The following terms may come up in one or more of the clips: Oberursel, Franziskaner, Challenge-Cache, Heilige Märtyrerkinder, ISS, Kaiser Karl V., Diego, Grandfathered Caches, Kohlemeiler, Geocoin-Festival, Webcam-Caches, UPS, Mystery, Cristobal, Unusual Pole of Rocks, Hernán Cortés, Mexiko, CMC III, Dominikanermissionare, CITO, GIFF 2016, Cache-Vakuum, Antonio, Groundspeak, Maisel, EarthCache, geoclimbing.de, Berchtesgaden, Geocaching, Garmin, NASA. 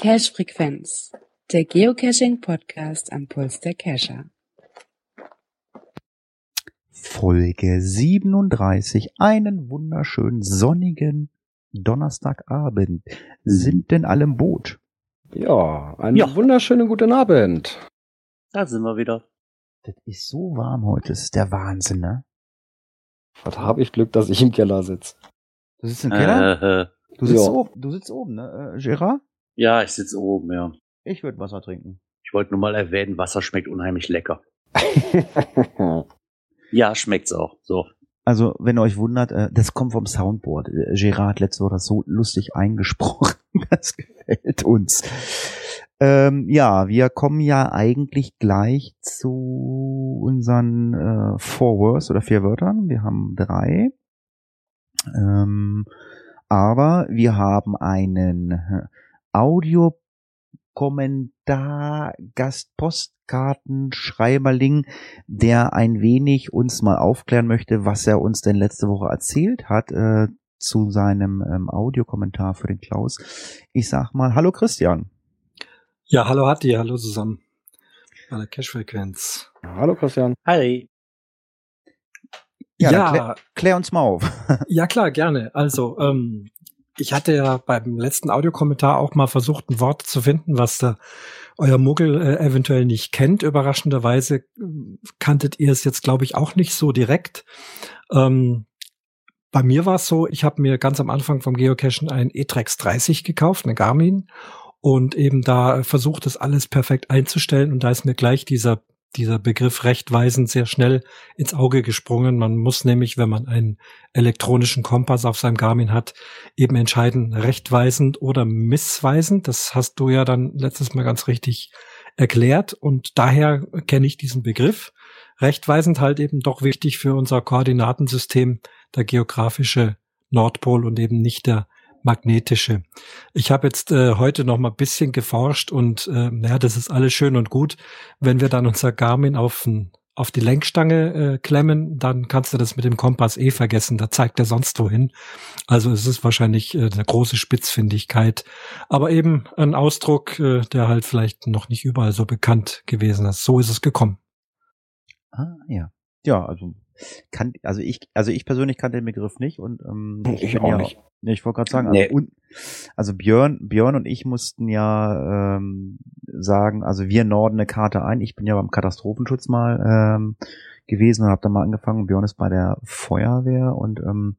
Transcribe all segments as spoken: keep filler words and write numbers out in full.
Cache-Frequenz, der Geocaching-Podcast am Puls der Cacher. Folge siebenunddreißig, einen wunderschönen sonnigen Donnerstagabend. Sind denn alle im Boot? Ja, einen ja. wunderschönen guten Abend. Da sind wir wieder. Das ist so warm heute, das ist der Wahnsinn, ne? Was habe ich Glück, dass ich im Keller sitze. Du sitzt im Keller? Äh, du, sitzt ja. oben, du sitzt oben, ne, äh, Gerard? Ja, ich sitze oben, ja. Ich würde Wasser trinken. Ich wollte nur mal erwähnen, Wasser schmeckt unheimlich lecker. Ja, schmeckt's auch. So. Also, wenn ihr euch wundert, das kommt vom Soundboard. Gerard letzte Woche so lustig eingesprochen. Das gefällt uns. Ähm, ja, wir kommen ja eigentlich gleich zu unseren äh, Four Words oder vier Wörtern. Wir haben drei. Ähm, aber wir haben einen Audio-Kommentar, Gastpostkarten, Schreiberling, der ein wenig uns mal aufklären möchte, was er uns denn letzte Woche erzählt hat äh, zu seinem ähm, Audiokommentar für den Klaus. Ich sag mal, hallo Christian. Ja, hallo Hatti, hallo zusammen. Hallo Cache-Frequenz. Hallo Christian. Hi. Ja, ja. Klär, klär uns mal auf. Ja klar, gerne. Also, ähm, ich hatte ja beim letzten Audiokommentar auch mal versucht, ein Wort zu finden, was da euer Muggel äh, eventuell nicht kennt. Überraschenderweise kanntet ihr es jetzt, glaube ich, auch nicht so direkt. Ähm, bei mir war es so, ich habe mir ganz am Anfang vom Geocachen ein eTrex dreißig gekauft, eine Garmin, und eben da versucht, das alles perfekt einzustellen. Und da ist mir gleich dieser dieser Begriff rechtweisend sehr schnell ins Auge gesprungen. Man muss nämlich, wenn man einen elektronischen Kompass auf seinem Garmin hat, eben entscheiden, rechtweisend oder missweisend. Das hast du ja dann letztes Mal ganz richtig erklärt. Und daher kenne ich diesen Begriff. Rechtweisend halt eben doch wichtig für unser Koordinatensystem, der geografische Nordpol und eben nicht der magnetische. Ich habe jetzt äh, heute noch mal ein bisschen geforscht und äh, naja, das ist alles schön und gut. Wenn wir dann unser Garmin auf, auf die Lenkstange äh, klemmen, dann kannst du das mit dem Kompass eh vergessen. Da zeigt er sonst wohin. Also es ist wahrscheinlich äh, eine große Spitzfindigkeit. Aber eben ein Ausdruck, äh, der halt vielleicht noch nicht überall so bekannt gewesen ist. So ist es gekommen. Ah, ja. Ja, also Kann, also ich, also ich persönlich kannte den Begriff nicht und ähm, ich, ich auch ja, nicht. Nee, ich wollte gerade sagen, also, nee. un, also Björn, Björn und ich mussten ja ähm, sagen, also wir norden eine Karte ein. Ich bin ja beim Katastrophenschutz mal ähm, gewesen und habe dann mal angefangen. Björn ist bei der Feuerwehr und ähm,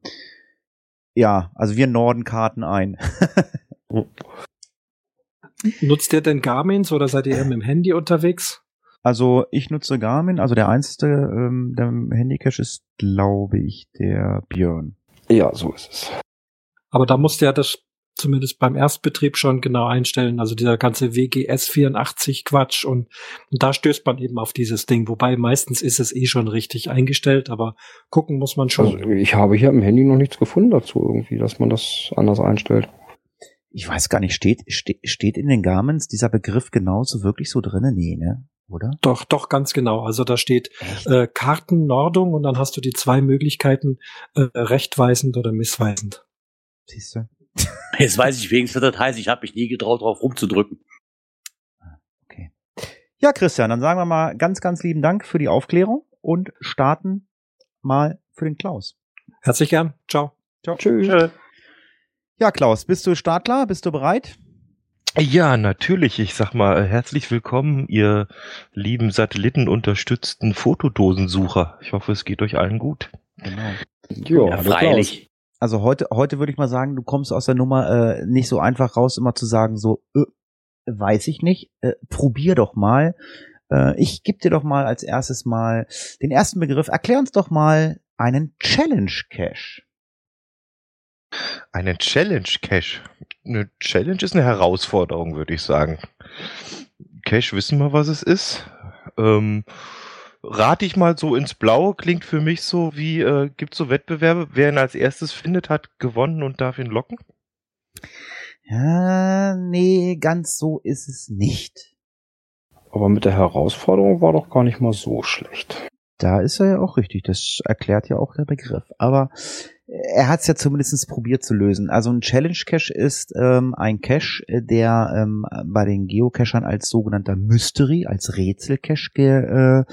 ja, also wir norden Karten ein. Nutzt ihr denn Garmins oder seid ihr eher mit dem Handy unterwegs? Also ich nutze Garmin, also der einzige ähm, der Handycache ist, glaube ich, der Björn. Ja, so ist es. Aber da musst du ja das zumindest beim Erstbetrieb schon genau einstellen, also dieser ganze W G S vierundachtzig-Quatsch und, und da stößt man eben auf dieses Ding, wobei meistens ist es eh schon richtig eingestellt, aber gucken muss man schon. Also ich habe hier im Handy noch nichts gefunden dazu irgendwie, dass man das anders einstellt. Ich weiß gar nicht, steht, steht, steht in den Garmins dieser Begriff genauso wirklich so drinne? Nee, ne? Oder? Doch, doch, ganz genau. Also da steht äh, Kartennordung und dann hast du die zwei Möglichkeiten, äh, rechtweisend oder missweisend. Siehst du? Jetzt weiß ich wenigstens, was das heißt. Ich habe mich nie getraut, drauf rumzudrücken. Okay. Ja, Christian, dann sagen wir mal ganz, ganz lieben Dank für die Aufklärung und starten mal für den Klaus. Herzlich gern. Ciao. Ciao. Tschüss. Tschö. Ja, Klaus, bist du startklar? Bist du bereit? Ja, natürlich. Ich sag mal, herzlich willkommen, ihr lieben satellitenunterstützten Fotodosensucher. Ich hoffe, es geht euch allen gut. Genau. Jo, ja, freilich. Also heute, heute würde ich mal sagen, du kommst aus der Nummer äh, nicht so einfach raus, immer zu sagen so, äh, weiß ich nicht, äh, probier doch mal. Äh, ich gebe dir doch mal als erstes mal den ersten Begriff. Erklär uns doch mal einen Challenge-Cache. Einen Challenge-Cache. Eine Challenge ist eine Herausforderung, würde ich sagen. Cache, wissen wir, was es ist. Ähm, rate ich mal so ins Blaue, klingt für mich so wie, äh, gibt es so Wettbewerbe, wer ihn als erstes findet, hat gewonnen und darf ihn locken? Ja, nee, ganz so ist es nicht. Aber mit der Herausforderung war doch gar nicht mal so schlecht. Da ist er ja auch richtig. Das erklärt ja auch der Begriff. Aber er hat es ja zumindest probiert zu lösen. Also ein Challenge-Cache ist ähm, ein Cache, der ähm, bei den Geocachern als sogenannter Mystery, als Rätsel-Cache ge, äh,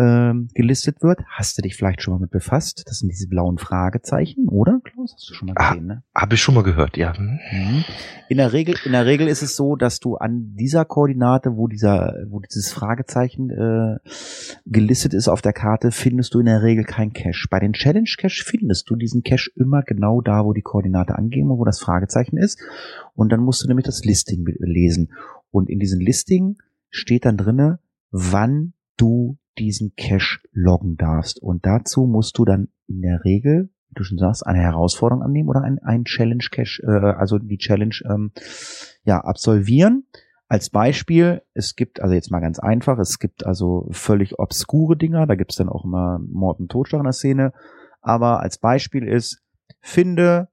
äh, gelistet wird. Hast du dich vielleicht schon mal mit befasst? Das sind diese blauen Fragezeichen, oder, Klaus? Hast du schon mal gesehen, ah, ne? Habe ich schon mal gehört, ja. Mhm. In der Regel, in der Regel ist es so, dass du an dieser Koordinate, wo dieser, wo dieses Fragezeichen äh, gelistet ist auf der Karte, findest du in der Regel kein Cache. Bei den Challenge-Cache findest du diesen Cache immer genau da, wo die Koordinate angegeben und wo das Fragezeichen ist. Und dann musst du nämlich das Listing lesen. Und in diesem Listing steht dann drinne, wann du diesen Cache loggen darfst. Und dazu musst du dann in der Regel, du schon sagst, eine Herausforderung annehmen oder ein, ein Challenge-Cache, äh, also die Challenge ähm, ja absolvieren. Als Beispiel, es gibt, also jetzt mal ganz einfach, es gibt also völlig obskure Dinger, da gibt's dann auch immer Mord und Totschlag in der Szene, aber als Beispiel ist, finde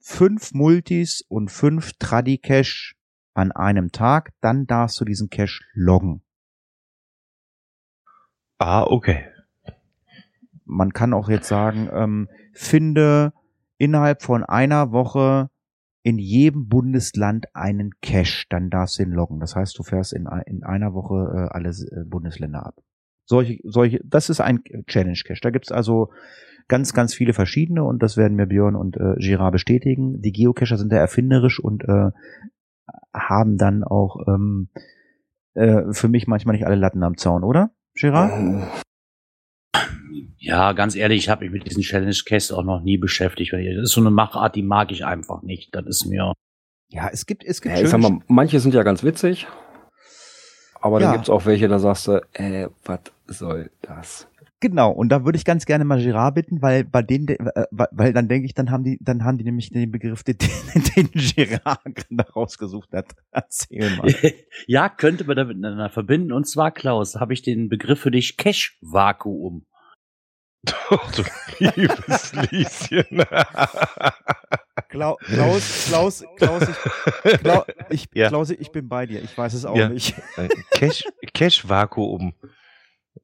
fünf Multis und fünf Tradi-Cache an einem Tag, dann darfst du diesen Cache loggen. Ah, okay. Man kann auch jetzt sagen, ähm, finde innerhalb von einer Woche in jedem Bundesland einen Cache, dann darfst du ihn loggen. Das heißt, du fährst in, in einer Woche äh, alle äh, Bundesländer ab. Solche, solche, das ist ein Challenge-Cache. Da gibt's also ganz, ganz viele verschiedene und das werden mir Björn und äh, Gerard bestätigen. Die Geocacher sind da erfinderisch und äh, haben dann auch ähm, äh, für mich manchmal nicht alle Latten am Zaun, oder, Gerard? Oh. Ja, ganz ehrlich, ich habe mich mit diesen Challenge-Caches auch noch nie beschäftigt. Das ist so eine Machart, die mag ich einfach nicht. Das ist mir... Ja, es gibt... es gibt. Hey, ich sag mal, manche sind ja ganz witzig, aber ja, dann gibt's auch welche, da sagst du, äh, was soll das? Genau, und da würde ich ganz gerne mal Gerard bitten, weil bei denen, äh, weil dann denke ich, dann haben die, dann haben die nämlich den Begriff, den, den Gerard rausgesucht hat. Erzähl mal. Ja, könnte man da miteinander verbinden. Und zwar, Klaus, habe ich den Begriff für dich, Cache-Vakuum. Doch, du liebes Lieschen. Klaus, Klaus, Klaus, ich, Klaus, ich, ja. Klaus, ich bin bei dir. Ich weiß es auch ja. nicht. Cache-Vakuum.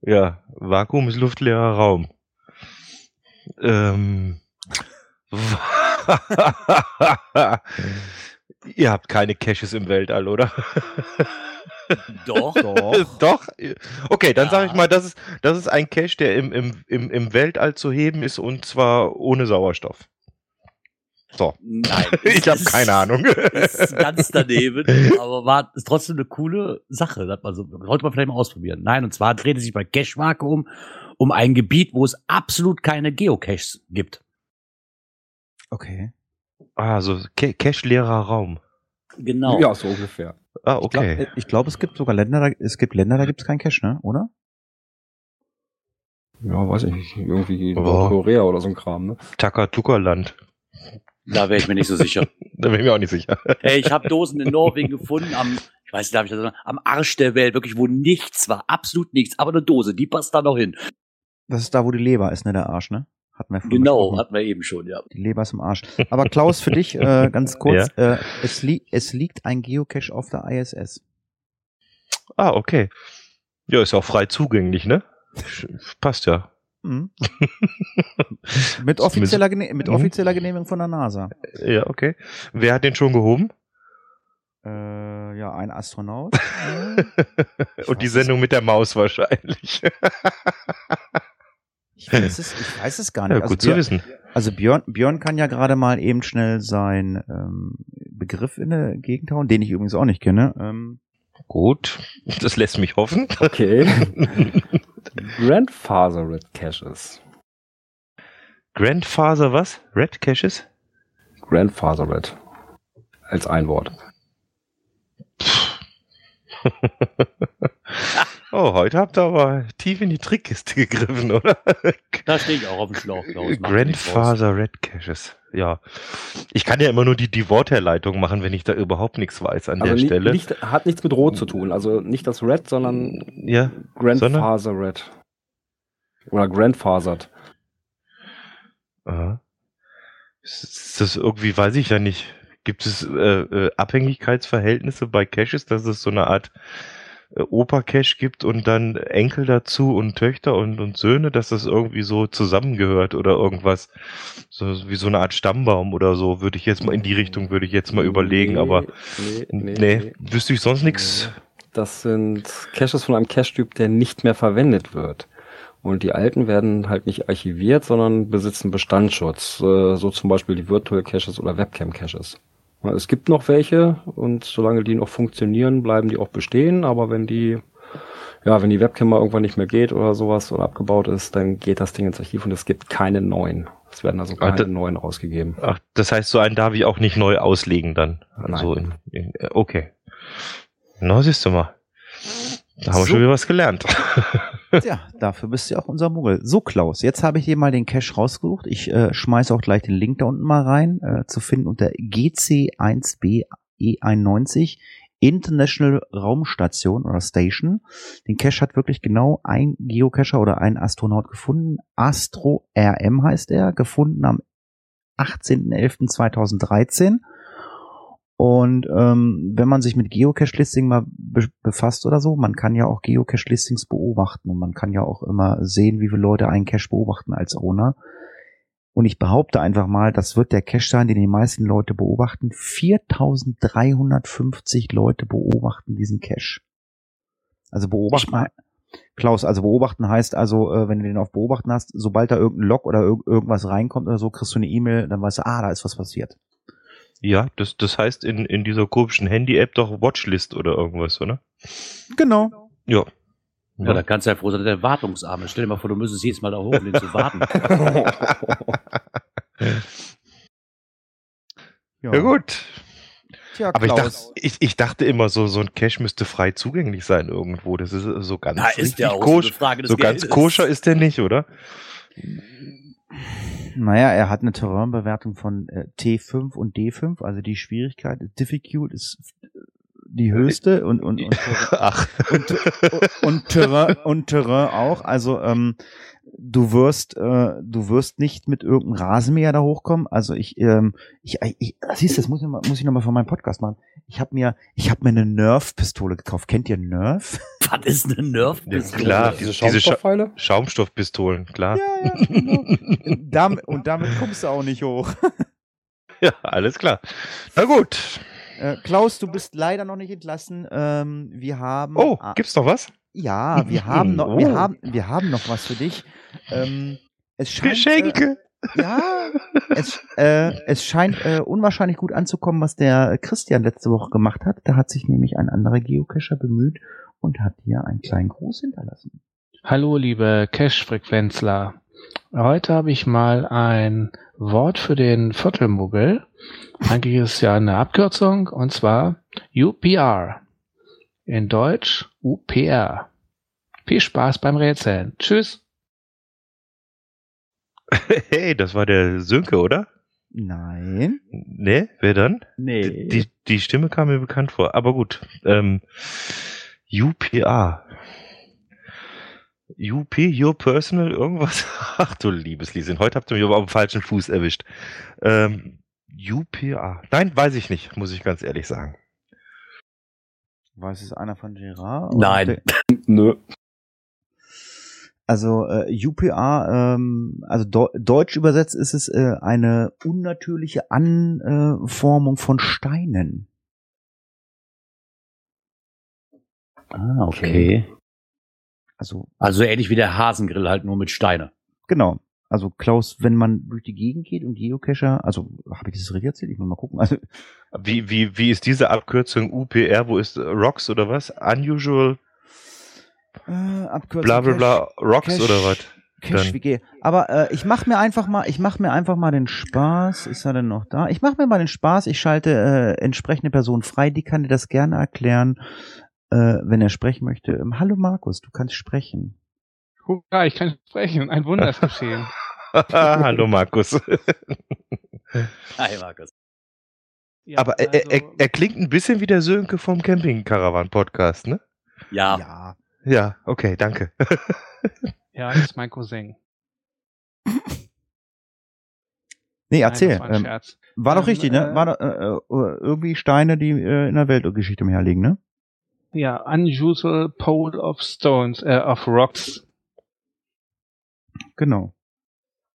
Ja, Vakuum ist luftleerer Raum. Ähm, Ihr habt keine Caches im Weltall, oder? Doch, doch. Doch? Okay, dann ja. sage ich mal, das ist, das ist ein Cache, der im, im, im, im Weltall zu heben ist und zwar ohne Sauerstoff. So. Nein. Ich habe keine Ahnung. Ist ganz daneben, aber war ist trotzdem eine coole Sache. Das man so, sollte man vielleicht mal ausprobieren. Nein, und zwar dreht es sich bei Cache-Vakuum um ein Gebiet, wo es absolut keine Geocaches gibt. Okay. Also Cache-leerer Raum. Genau. Ja, so ungefähr. Ah, okay. Ich glaube, glaub, es gibt sogar Länder, da, es gibt Länder, da gibt es keinen Cache, ne? Oder? Ja, weiß ich nicht. Irgendwie Nordkorea oder so ein Kram, ne? Takatuka-Land. Da wäre ich mir nicht so sicher. Da bin ich mir auch nicht sicher. Hey, ich habe Dosen in Norwegen gefunden, am, ich weiß nicht, darf ich das sagen, am Arsch der Welt, wirklich, wo nichts war, absolut nichts, aber eine Dose, die passt da noch hin. Das ist da, wo die Leber ist, ne, der Arsch, ne? Hatten wir genau, hatten wir eben schon, ja. Die Leber ist im Arsch. Aber Klaus, für dich äh, ganz kurz, ja? äh, es, li- es liegt ein Geocache auf der I S S. Ah, okay. Ja, ist auch frei zugänglich, ne? Passt ja. Mhm. mit, offizieller Gene- mit offizieller Genehmigung von der NASA. Ja, okay. Wer hat den schon gehoben? Äh, ja, ein Astronaut. Und die Sendung nicht. Mit der Maus wahrscheinlich. Ich weiß es, ich weiß es gar nicht. Ja, gut also, zu Björn, wissen. Also Björn, Björn kann ja gerade mal eben schnell seinen ähm, Begriff in der Gegend hauen, den ich übrigens auch nicht kenne. Ähm, gut, das lässt mich hoffen. Okay. Grandfathered Caches. Grandfather was? Red Caches? Grandfathered. Als ein Wort. Oh, heute habt ihr aber tief in die Trickkiste gegriffen, oder? Da stehe ich auch auf dem Schlauch. Grandfather Red Caches, ja. Ich kann ja immer nur die, die Wortherleitung machen, wenn ich da überhaupt nichts weiß an also der ni- Stelle. Nicht, hat nichts mit Rot zu tun, also nicht das Red, sondern ja, Grandfather sondern? Red. Oder Grandfathered. Aha. Ist das irgendwie, weiß ich ja nicht. Gibt es äh, äh, Abhängigkeitsverhältnisse bei Caches, dass es so eine Art äh, Opa-Cache gibt und dann Enkel dazu und Töchter und, und Söhne, dass das irgendwie so zusammengehört oder irgendwas. So, wie so eine Art Stammbaum oder so, würde ich jetzt mal in die Richtung, würde ich jetzt mal überlegen, nee, aber nee, nee, nee, wüsste ich sonst nichts. Das sind Caches von einem Cache-Typ, der nicht mehr verwendet wird. Und die alten werden halt nicht archiviert, sondern besitzen Bestandsschutz. So zum Beispiel die Virtual-Caches oder Webcam-Caches. Es gibt noch welche und solange die noch funktionieren, bleiben die auch bestehen. Aber wenn die, ja, wenn die Webcam mal irgendwann nicht mehr geht oder sowas oder abgebaut ist, dann geht das Ding ins Archiv und es gibt keine neuen. Es werden also keine ach, neuen ausgegeben. Ach, das heißt, so einen darf ich auch nicht neu auslegen dann? Also nein. In, in, okay. Na, siehst du mal. Da haben wir so schon wieder was gelernt. Tja, dafür bist du ja auch unser Muggel. So, Klaus, jetzt habe ich dir mal den Cache rausgesucht. Ich äh, schmeiße auch gleich den Link da unten mal rein. Äh, zu finden unter G C eins B E neunundneunzig International Raumstation oder Station. Den Cache hat wirklich genau ein Geocacher oder ein Astronaut gefunden. Astro R M heißt er, gefunden am achtzehnten elften zweitausenddreizehn. Und ähm, wenn man sich mit Geocache-Listing mal be- befasst oder so, man kann ja auch Geocache-Listings beobachten und man kann ja auch immer sehen, wie viele Leute einen Cache beobachten als Owner. Und ich behaupte einfach mal, das wird der Cache sein, den die meisten Leute beobachten. viertausenddreihundertfünfzig Leute beobachten diesen Cache. Also beobachten, Klaus, also beobachten heißt also, wenn du den auf beobachten hast, sobald da irgendein Log oder ir- irgendwas reinkommt oder so, kriegst du eine E-Mail, dann weißt du, ah, da ist was passiert. Ja, das, das heißt in, in dieser komischen Handy-App doch Watchlist oder irgendwas, oder? Genau. Ja. Ja, ja. Da kannst du ja froh sein, der Wartungsarme. Stell dir mal vor, du müsstest jedes Mal da hoch, um den zu warten. Ja. Ja, gut. Tja, aber ich dachte, ich, ich dachte immer, so, so ein Cache müsste frei zugänglich sein irgendwo. Das ist so ganz Na, ist der auch kosch- eine Frage des so ganz koscher ist der nicht, oder? Naja, er hat eine Terrain-Bewertung von äh, T fünf und D fünf, also die Schwierigkeit, Difficult ist die höchste und und und, Ach. und, und, und, Terrain, und Terrain auch, also ähm, du wirst äh, du wirst nicht mit irgendeinem Rasenmäher da hochkommen, also ich ähm, ich, ich siehst du, das muss ich noch mal, muss ich noch mal von meinem Podcast machen. Ich habe mir ich habe mir eine Nerf-Pistole gekauft. Kennt ihr Nerf? Was ist eine Nerf-Pistole? Ja, klar, diese Schaumstoffpfeile? Schaumstoffpistolen, klar. Ja, ja, genau. damit, und damit kommst du auch nicht hoch. Ja, alles klar. Na gut. Äh, Klaus, du bist leider noch nicht entlassen. Ähm, wir haben. Oh, gibt's noch was? Ja, wir haben noch, oh. wir haben, wir haben noch was für dich. Ähm, es scheint, Geschenke. Äh, ja, es, äh, es scheint äh, unwahrscheinlich gut anzukommen, was der Christian letzte Woche gemacht hat. Da hat sich nämlich ein anderer Geocacher bemüht und hat dir einen kleinen Gruß hinterlassen. Hallo, liebe Cache-Frequenzler. Heute habe ich mal ein Wort für den Viertelmuggel. Eigentlich ist es ja eine Abkürzung, und zwar U P R. In Deutsch U P R. Viel Spaß beim Rätseln. Tschüss. Hey, das war der Sönke, oder? Nein. Nee, wer dann? Nee. Die, die Stimme kam mir bekannt vor, aber gut. Ähm, U P R. U P, Your Personal, irgendwas? Ach du liebes Lieschen, heute habt ihr mich aber auf dem falschen Fuß erwischt. Ähm, U P A. Nein, weiß ich nicht, muss ich ganz ehrlich sagen. Weiß es einer von Gerard? Nein. Nö. Also äh, U P A, ähm, also do- deutsch übersetzt ist es äh, eine unnatürliche Anformung von Steinen. Ah, okay. okay. Also, also ähnlich wie der Hasengrill, halt nur mit Steine. Genau. Also Klaus, wenn man durch die Gegend geht und Geocacher, also habe ich das richtig erzählt? Ich muss mal gucken. Also, wie, wie, wie ist diese Abkürzung U P R? Wo ist Rocks oder was? Unusual? Äh, Abkürzung bla bla bla, Cache, Rocks Cache, oder was? Cache-W G. Aber äh, ich mache mir einfach mal, ich mache mir einfach mal den Spaß. Ist er denn noch da? Ich mache mir mal den Spaß. Ich schalte äh, entsprechende Person frei. Die kann dir das gerne erklären. Äh, wenn er sprechen möchte. Ähm, Hallo Markus, du kannst sprechen. Ja, ich kann sprechen. Ein Wunder ist geschehen. Hallo Markus. Hi Markus. Ja, aber also, er, er, er klingt ein bisschen wie der Sönke vom Camping-Caravan-Podcast, ne? Ja. Ja, ja, okay, danke. Ja, das ist mein Cousin. Nee, erzähl. Nein, war, ähm, war doch ähm, richtig, ne? War äh, doch, äh, irgendwie Steine, die äh, in der Weltgeschichte umherliegen, ne? ja, Unusual Pole of Stones, äh, of Rocks. Genau.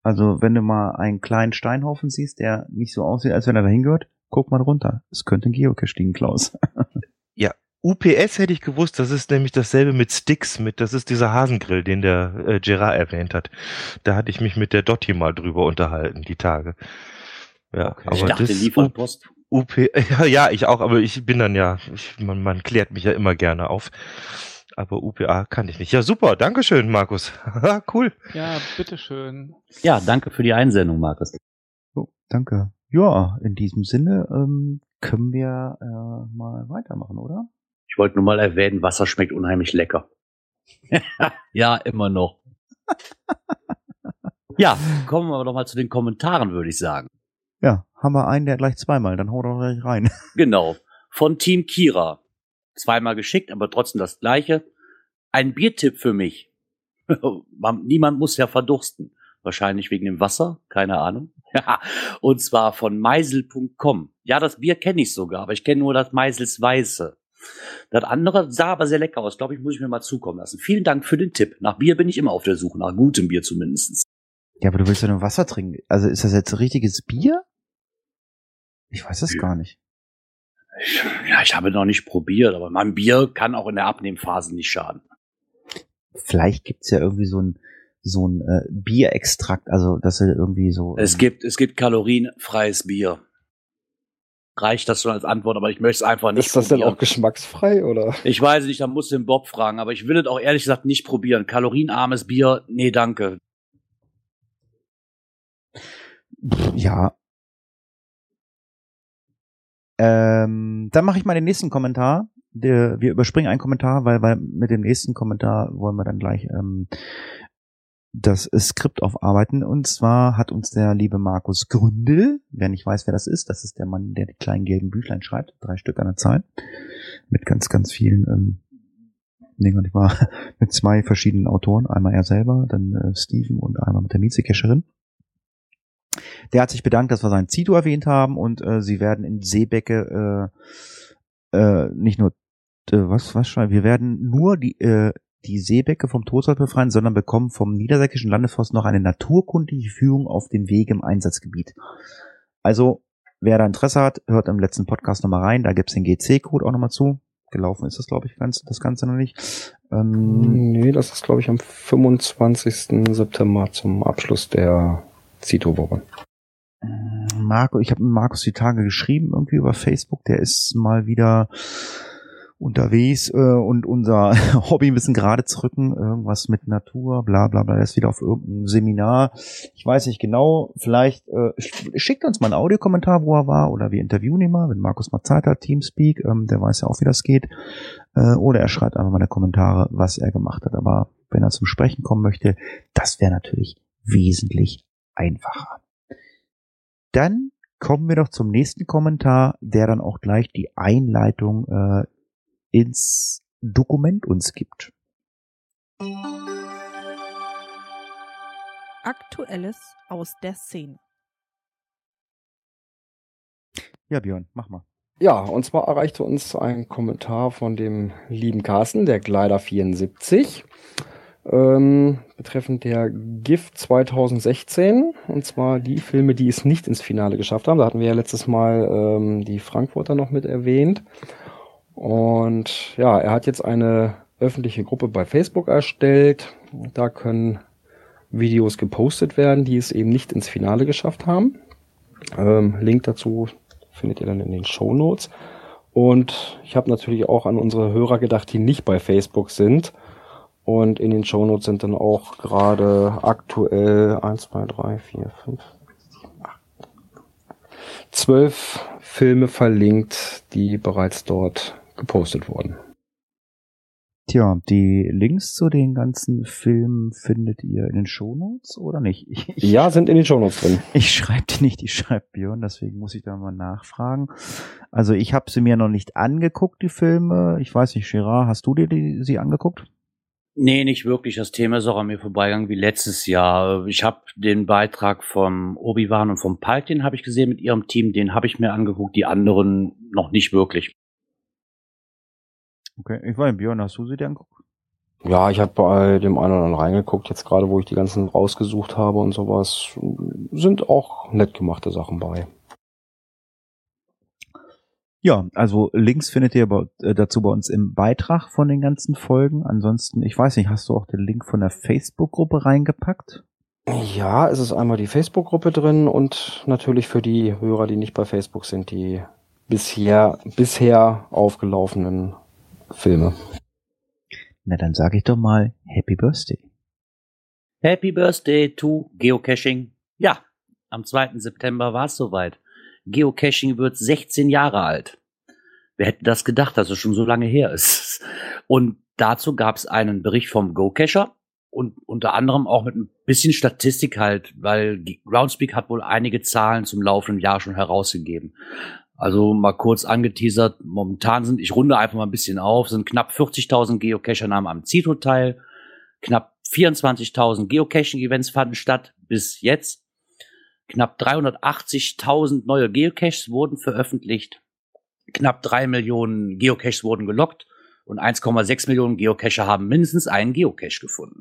Also, wenn du mal einen kleinen Steinhaufen siehst, der nicht so aussieht, als wenn er dahin gehört, guck mal runter. Es könnte ein Geocache liegen, Klaus. Ja, U P S hätte ich gewusst. Das ist nämlich dasselbe mit Sticks. Mit, das ist dieser Hasengrill, den der äh, Gerard erwähnt hat. Da hatte ich mich mit der Dotti mal drüber unterhalten, die Tage. Ja, okay. Aber ich dachte, das Lieferpost. U P, ja, ja, ich auch, aber ich bin dann ja, ich, man, man klärt mich ja immer gerne auf. Aber U P A kann ich nicht. Ja, super, dankeschön, Markus. Cool. Ja, bitteschön. Ja, danke für die Einsendung, Markus. Oh, danke. Ja, in diesem Sinne ähm, können wir äh, mal weitermachen, oder? Ich wollte nur mal erwähnen, Wasser schmeckt unheimlich lecker. Ja, immer noch. Ja, kommen wir doch mal zu den Kommentaren, würde ich sagen. Ja, haben wir einen, der gleich zweimal, dann hau doch gleich rein. Genau, von Team Kira. Zweimal geschickt, aber trotzdem das Gleiche. Ein Biertipp für mich. Niemand muss ja verdursten. Wahrscheinlich wegen dem Wasser, keine Ahnung. Und zwar von Maisel punkt com. Ja, das Bier kenne ich sogar, aber ich kenne nur das Maisels Weiße. Das andere sah aber sehr lecker aus. Glaube ich, muss ich mir mal zukommen lassen. Vielen Dank für den Tipp. Nach Bier bin ich immer auf der Suche, nach gutem Bier zumindest. Ja, aber du willst ja nur Wasser trinken. Also ist das jetzt richtiges Bier? Ich weiß das ja gar nicht. Ich, ja, ich habe noch nicht probiert, aber mein Bier kann auch in der Abnehmphase nicht schaden. Vielleicht gibt's ja irgendwie so ein so ein äh, Bierextrakt, also dass er irgendwie so. Ähm es gibt es gibt kalorienfreies Bier. Reicht das schon als Antwort, aber ich möchte es einfach nicht probieren. Ist das denn auch geschmacksfrei, oder? Ich weiß nicht, da muss den Bob fragen, aber ich will es auch ehrlich gesagt nicht probieren. Kalorienarmes Bier, nee, danke. Ja. Ähm, dann mache ich mal den nächsten Kommentar. Der, wir überspringen einen Kommentar, weil, weil mit dem nächsten Kommentar wollen wir dann gleich ähm, das Skript aufarbeiten. Und zwar hat uns der liebe Markus Gründel, wer nicht weiß, wer das ist, das ist der Mann, der die kleinen gelben Büchlein schreibt, drei Stück an der Zahl, mit ganz, ganz vielen ähm, nee, gar nicht wahr, mit zwei verschiedenen Autoren, einmal er selber, dann äh, Steven und einmal mit der Mietze-Cacherin. Der hat sich bedankt, dass wir seinen C I T O erwähnt haben und äh, sie werden in Seebecke äh, äh, nicht nur äh, was was schreiben, wir werden nur die äh, die Seebecke vom Todesfall befreien, sondern bekommen vom Niedersächsischen Landesforst noch eine naturkundliche Führung auf dem Weg im Einsatzgebiet. Also wer da Interesse hat, hört im letzten Podcast nochmal rein, da gibt's den G C Code auch nochmal zu. Gelaufen ist das, glaube ich, ganz, das Ganze noch nicht. Ähm, nee, das ist, glaube ich, am fünfundzwanzigsten September zum Abschluss der C I T O-Woche. Marco, ich habe mit Markus die Tage geschrieben, irgendwie über Facebook, der ist mal wieder unterwegs äh, und unser Hobby ein bisschen gerade zu rücken, irgendwas mit Natur, bla bla bla, er ist wieder auf irgendeinem Seminar, ich weiß nicht genau, vielleicht äh, schickt uns mal einen Audiokommentar, wo er war, oder wir interviewen ihn mal, wenn Markus mal Zeit hat, Teamspeak, ähm, der weiß ja auch, wie das geht, äh, oder er schreibt einfach mal in die Kommentare, was er gemacht hat, aber wenn er zum Sprechen kommen möchte, das wäre natürlich wesentlich einfacher. Dann kommen wir doch zum nächsten Kommentar, der dann auch gleich die Einleitung äh, ins Dokument uns gibt. Aktuelles aus der Szene. Ja, Björn, mach mal. Ja, und zwar erreichte uns ein Kommentar von dem lieben Carsten, der Kleider vierundsiebzig. Ähm, betreffend der GIFF zwanzig sechzehn, und zwar die Filme, die es nicht ins Finale geschafft haben. Da hatten wir ja letztes Mal ähm, die Frankfurter noch mit erwähnt. Und ja, er hat jetzt eine öffentliche Gruppe bei Facebook erstellt. Da können Videos gepostet werden, die es eben nicht ins Finale geschafft haben. Ähm, Link dazu findet ihr dann in den Shownotes. Und ich habe natürlich auch an unsere Hörer gedacht, die nicht bei Facebook sind. Und in den Shownotes sind dann auch gerade aktuell eins, zwei, drei, vier, fünf, sechs, sieben, acht, zwölf Filme verlinkt, die bereits dort gepostet wurden. Tja, die Links zu den ganzen Filmen findet ihr in den Shownotes oder nicht? Ich, ja, sind in den Shownotes drin. Ich schreibe die nicht, ich schreibe Björn, deswegen muss ich da mal nachfragen. Also ich habe sie mir noch nicht angeguckt, die Filme. Ich weiß nicht, Gerard, hast du dir die, sie angeguckt? Nee, nicht wirklich. Das Thema ist auch an mir vorbeigegangen wie letztes Jahr. Ich habe den Beitrag vom Obi-Wan und vom Palk, den habe ich gesehen mit ihrem Team, den habe ich mir angeguckt, die anderen noch nicht wirklich. Okay, ich weiß nicht, Björn, hast du sie dir angeguckt? Ja, ich habe bei dem einen oder anderen reingeguckt, jetzt gerade, wo ich die ganzen rausgesucht habe und sowas. Sind auch nett gemachte Sachen bei. Ja, also Links findet ihr dazu bei uns im Beitrag von den ganzen Folgen. Ansonsten, ich weiß nicht, hast du auch den Link von der Facebook-Gruppe reingepackt? Ja, es ist einmal die Facebook-Gruppe drin und natürlich für die Hörer, die nicht bei Facebook sind, die bisher, bisher aufgelaufenen Filme. Na, dann sage ich doch mal Happy Birthday. Happy Birthday to Geocaching. Ja, am zweiten September war es soweit. Geocaching wird sechzehn Jahre alt. Wer hätte das gedacht, dass es schon so lange her ist? Und dazu gab es einen Bericht vom Geocacher und unter anderem auch mit ein bisschen Statistik halt, weil Groundspeak hat wohl einige Zahlen zum laufenden Jahr schon herausgegeben. Also mal kurz angeteasert, momentan sind, ich runde einfach mal ein bisschen auf, sind knapp vierzigtausend Geocacher-Namen am C I T O teil, knapp vierundzwanzigtausend Geocaching-Events fanden statt bis jetzt. Knapp dreihundertachtzigtausend neue Geocaches wurden veröffentlicht. Knapp drei Millionen Geocaches wurden gelockt und eins Komma sechs Millionen Geocacher haben mindestens einen Geocache gefunden.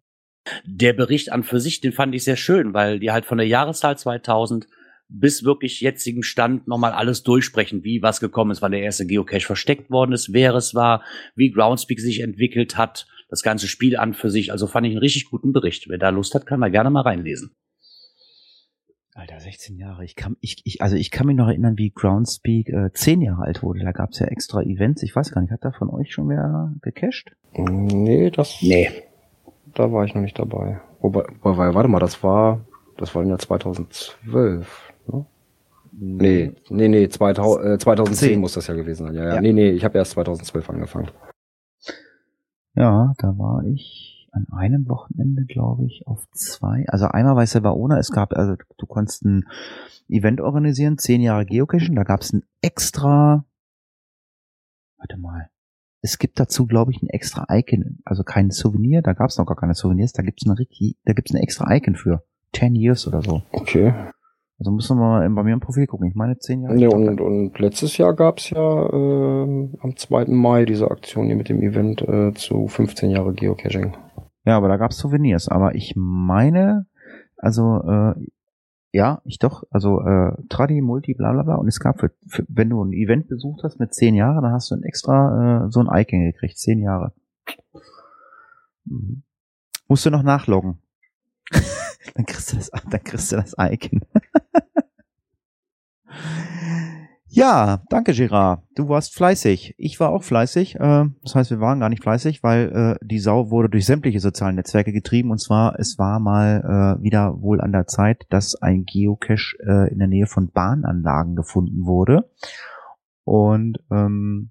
Der Bericht an für sich, den fand ich sehr schön, weil die halt von der Jahreszahl zweitausend bis wirklich jetzigen Stand nochmal alles durchsprechen, wie was gekommen ist, wann der erste Geocache versteckt worden ist, wer es war, wie Groundspeak sich entwickelt hat, das ganze Spiel an für sich. Also fand ich einen richtig guten Bericht. Wer da Lust hat, kann da gerne mal reinlesen. Alter, sechzehn Jahre. Ich kann, ich, ich, also ich kann mich noch erinnern, wie Groundspeak äh, zehn Jahre alt wurde. Da gab es ja extra Events. Ich weiß gar nicht, hat da von euch schon wer gecached? Nee, das. Nee. Da war ich noch nicht dabei. Wobei, wobei warte mal, das war, das war im Jahr zweitausendzwölf. Ne? Nee, nee, nee, zweitausend, äh, zweitausendzehn muss das ja gewesen sein. Ja, ja. ja. Nee, nee, ich habe erst zweitausendzwölf angefangen. Ja, da war ich an einem Wochenende, glaube ich, auf zwei. Also einmal war es ja bei Ona, es gab, also du konntest ein Event organisieren, zehn Jahre Geocaching, da gab es ein extra, warte mal, es gibt dazu, glaube ich, ein extra Icon, also kein Souvenir, da gab es noch gar keine Souvenirs, da gibt es eine Ricky, da gibt es ein extra Icon für, ten years oder so. Okay. Also müssen wir mal bei mir im Profil gucken, ich meine zehn Jahre. Nee, und, und letztes Jahr gab es ja äh, am zweiten Mai diese Aktion hier mit dem Event äh, zu fünfzehn Jahre Geocaching. Ja, aber da gab's Souvenirs. Aber ich meine, also äh, ja, ich doch, also äh, Tradi, Multi, bla bla bla. Und es gab, für, für, wenn du ein Event besucht hast mit zehn Jahren, dann hast du ein extra äh, so ein Icon gekriegt, zehn Jahre. Mhm. Musst du noch nachloggen. dann kriegst du das, dann kriegst du das Icon. Ja, danke Gerard. Du warst fleißig. Ich war auch fleißig. Äh, das heißt, wir waren gar nicht fleißig, weil äh, die Sau wurde durch sämtliche sozialen Netzwerke getrieben. Und zwar, es war mal äh, wieder wohl an der Zeit, dass ein Geocache äh, in der Nähe von Bahnanlagen gefunden wurde. Und ähm,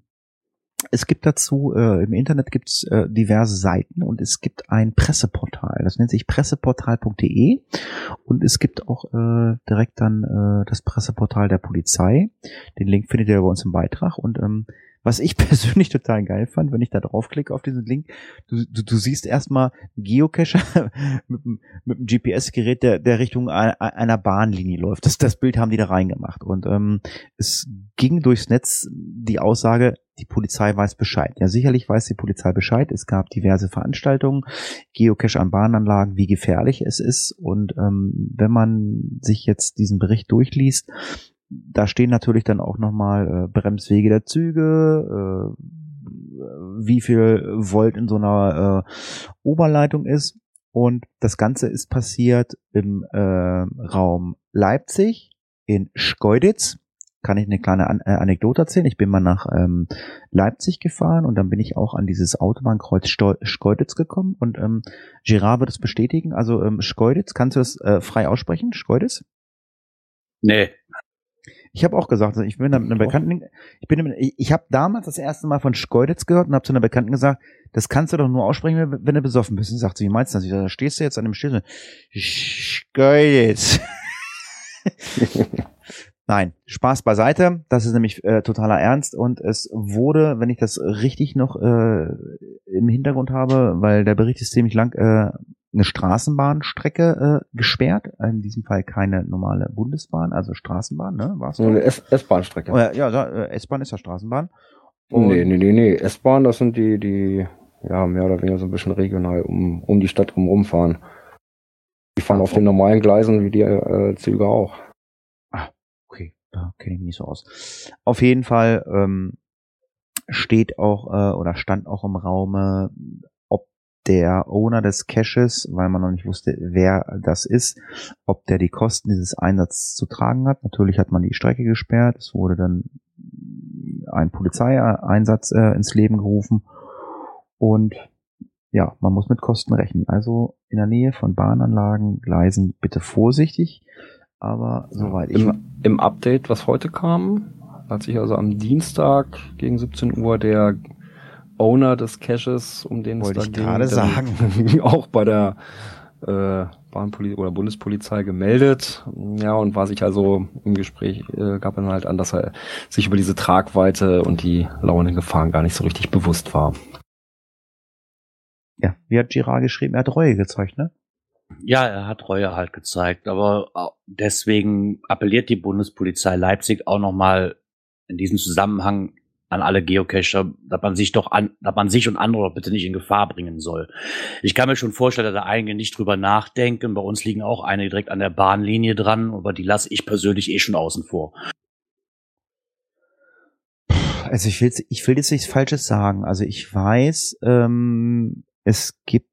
es gibt dazu, äh, im Internet gibt es äh, diverse Seiten und es gibt ein Presseportal. Das nennt sich presseportal punkt de und es gibt auch äh, direkt dann äh, das Presseportal der Polizei. Den Link findet ihr bei uns im Beitrag und ähm, was ich persönlich total geil fand, wenn ich da draufklicke auf diesen Link, du, du, du siehst erstmal Geocacher mit einem G P S-Gerät, der, der Richtung einer Bahnlinie läuft. Das, das Bild haben die da reingemacht. Und ähm, es ging durchs Netz die Aussage, die Polizei weiß Bescheid. Ja, sicherlich weiß die Polizei Bescheid. Es gab diverse Veranstaltungen, Geocache an Bahnanlagen, wie gefährlich es ist. Und ähm, wenn man sich jetzt diesen Bericht durchliest, da stehen natürlich dann auch nochmal äh, Bremswege der Züge, äh, wie viel Volt in so einer äh, Oberleitung ist. Und das Ganze ist passiert im äh, Raum Leipzig, in Schkeuditz. Kann ich eine kleine An- äh, Anekdote erzählen. Ich bin mal nach ähm, Leipzig gefahren und dann bin ich auch an dieses Autobahnkreuz Stol- Schkeuditz gekommen. Und ähm, Gerard wird es bestätigen. Also ähm, Schkeuditz, kannst du das äh, frei aussprechen? Schkeuditz? Nee. Ich habe auch gesagt, ich bin mit einer Bekannten, ich bin, ich habe damals das erste Mal von Schkeuditz gehört und habe zu einer Bekannten gesagt, das kannst du doch nur aussprechen, wenn du besoffen bist. Und sagt sie, wie meinst du das? Ich sag, da stehst du jetzt an dem Schild. Schkeuditz. Nein, Spaß beiseite. Das ist nämlich äh, totaler Ernst und es wurde, wenn ich das richtig noch äh, im Hintergrund habe, weil der Bericht ist ziemlich lang, äh, eine Straßenbahnstrecke äh, gesperrt, in diesem Fall keine normale Bundesbahn, also Straßenbahn, ne? War's? Eine S- S-Bahn-Strecke. Oh, ja, ja, S-Bahn ist ja Straßenbahn. Und nee, nee, nee, nee. S-Bahn, das sind die, die ja mehr oder weniger so ein bisschen regional um, um die Stadt rum rumfahren. Die fahren auf den normalen Gleisen wie die äh, Züge auch. Ah, okay. Da kenne ich mich nicht so aus. Auf jeden Fall ähm, steht auch äh, oder stand auch im Raume, ob der Owner des Caches, weil man noch nicht wusste, wer das ist, ob der die Kosten dieses Einsatzes zu tragen hat. Natürlich hat man die Strecke gesperrt. Es wurde dann ein Polizeieinsatz äh, ins Leben gerufen. Und ja, man muss mit Kosten rechnen. Also in der Nähe von Bahnanlagen, Gleisen bitte vorsichtig. Aber soweit ich... Im, im Update, was heute kam, hat sich also am Dienstag gegen siebzehn Uhr der Owner des Caches, um den es da ging, gerade sagen, auch bei der äh, Bahnpolizei oder Bundespolizei gemeldet. Ja, und war sich also im Gespräch, äh, gab dann halt an, dass er sich über diese Tragweite und die lauernden Gefahren gar nicht so richtig bewusst war. Ja, wie hat Gerard geschrieben? Er hat Reue gezeigt, ne? Ja, er hat Reue halt gezeigt, aber deswegen appelliert die Bundespolizei Leipzig auch nochmal in diesem Zusammenhang an alle Geocacher, dass man sich doch an, dass man sich und andere bitte nicht in Gefahr bringen soll. Ich kann mir schon vorstellen, dass da einige nicht drüber nachdenken. Bei uns liegen auch einige direkt an der Bahnlinie dran, aber die lasse ich persönlich eh schon außen vor. Also ich will, ich will jetzt nichts Falsches sagen. Also ich weiß, ähm, es gibt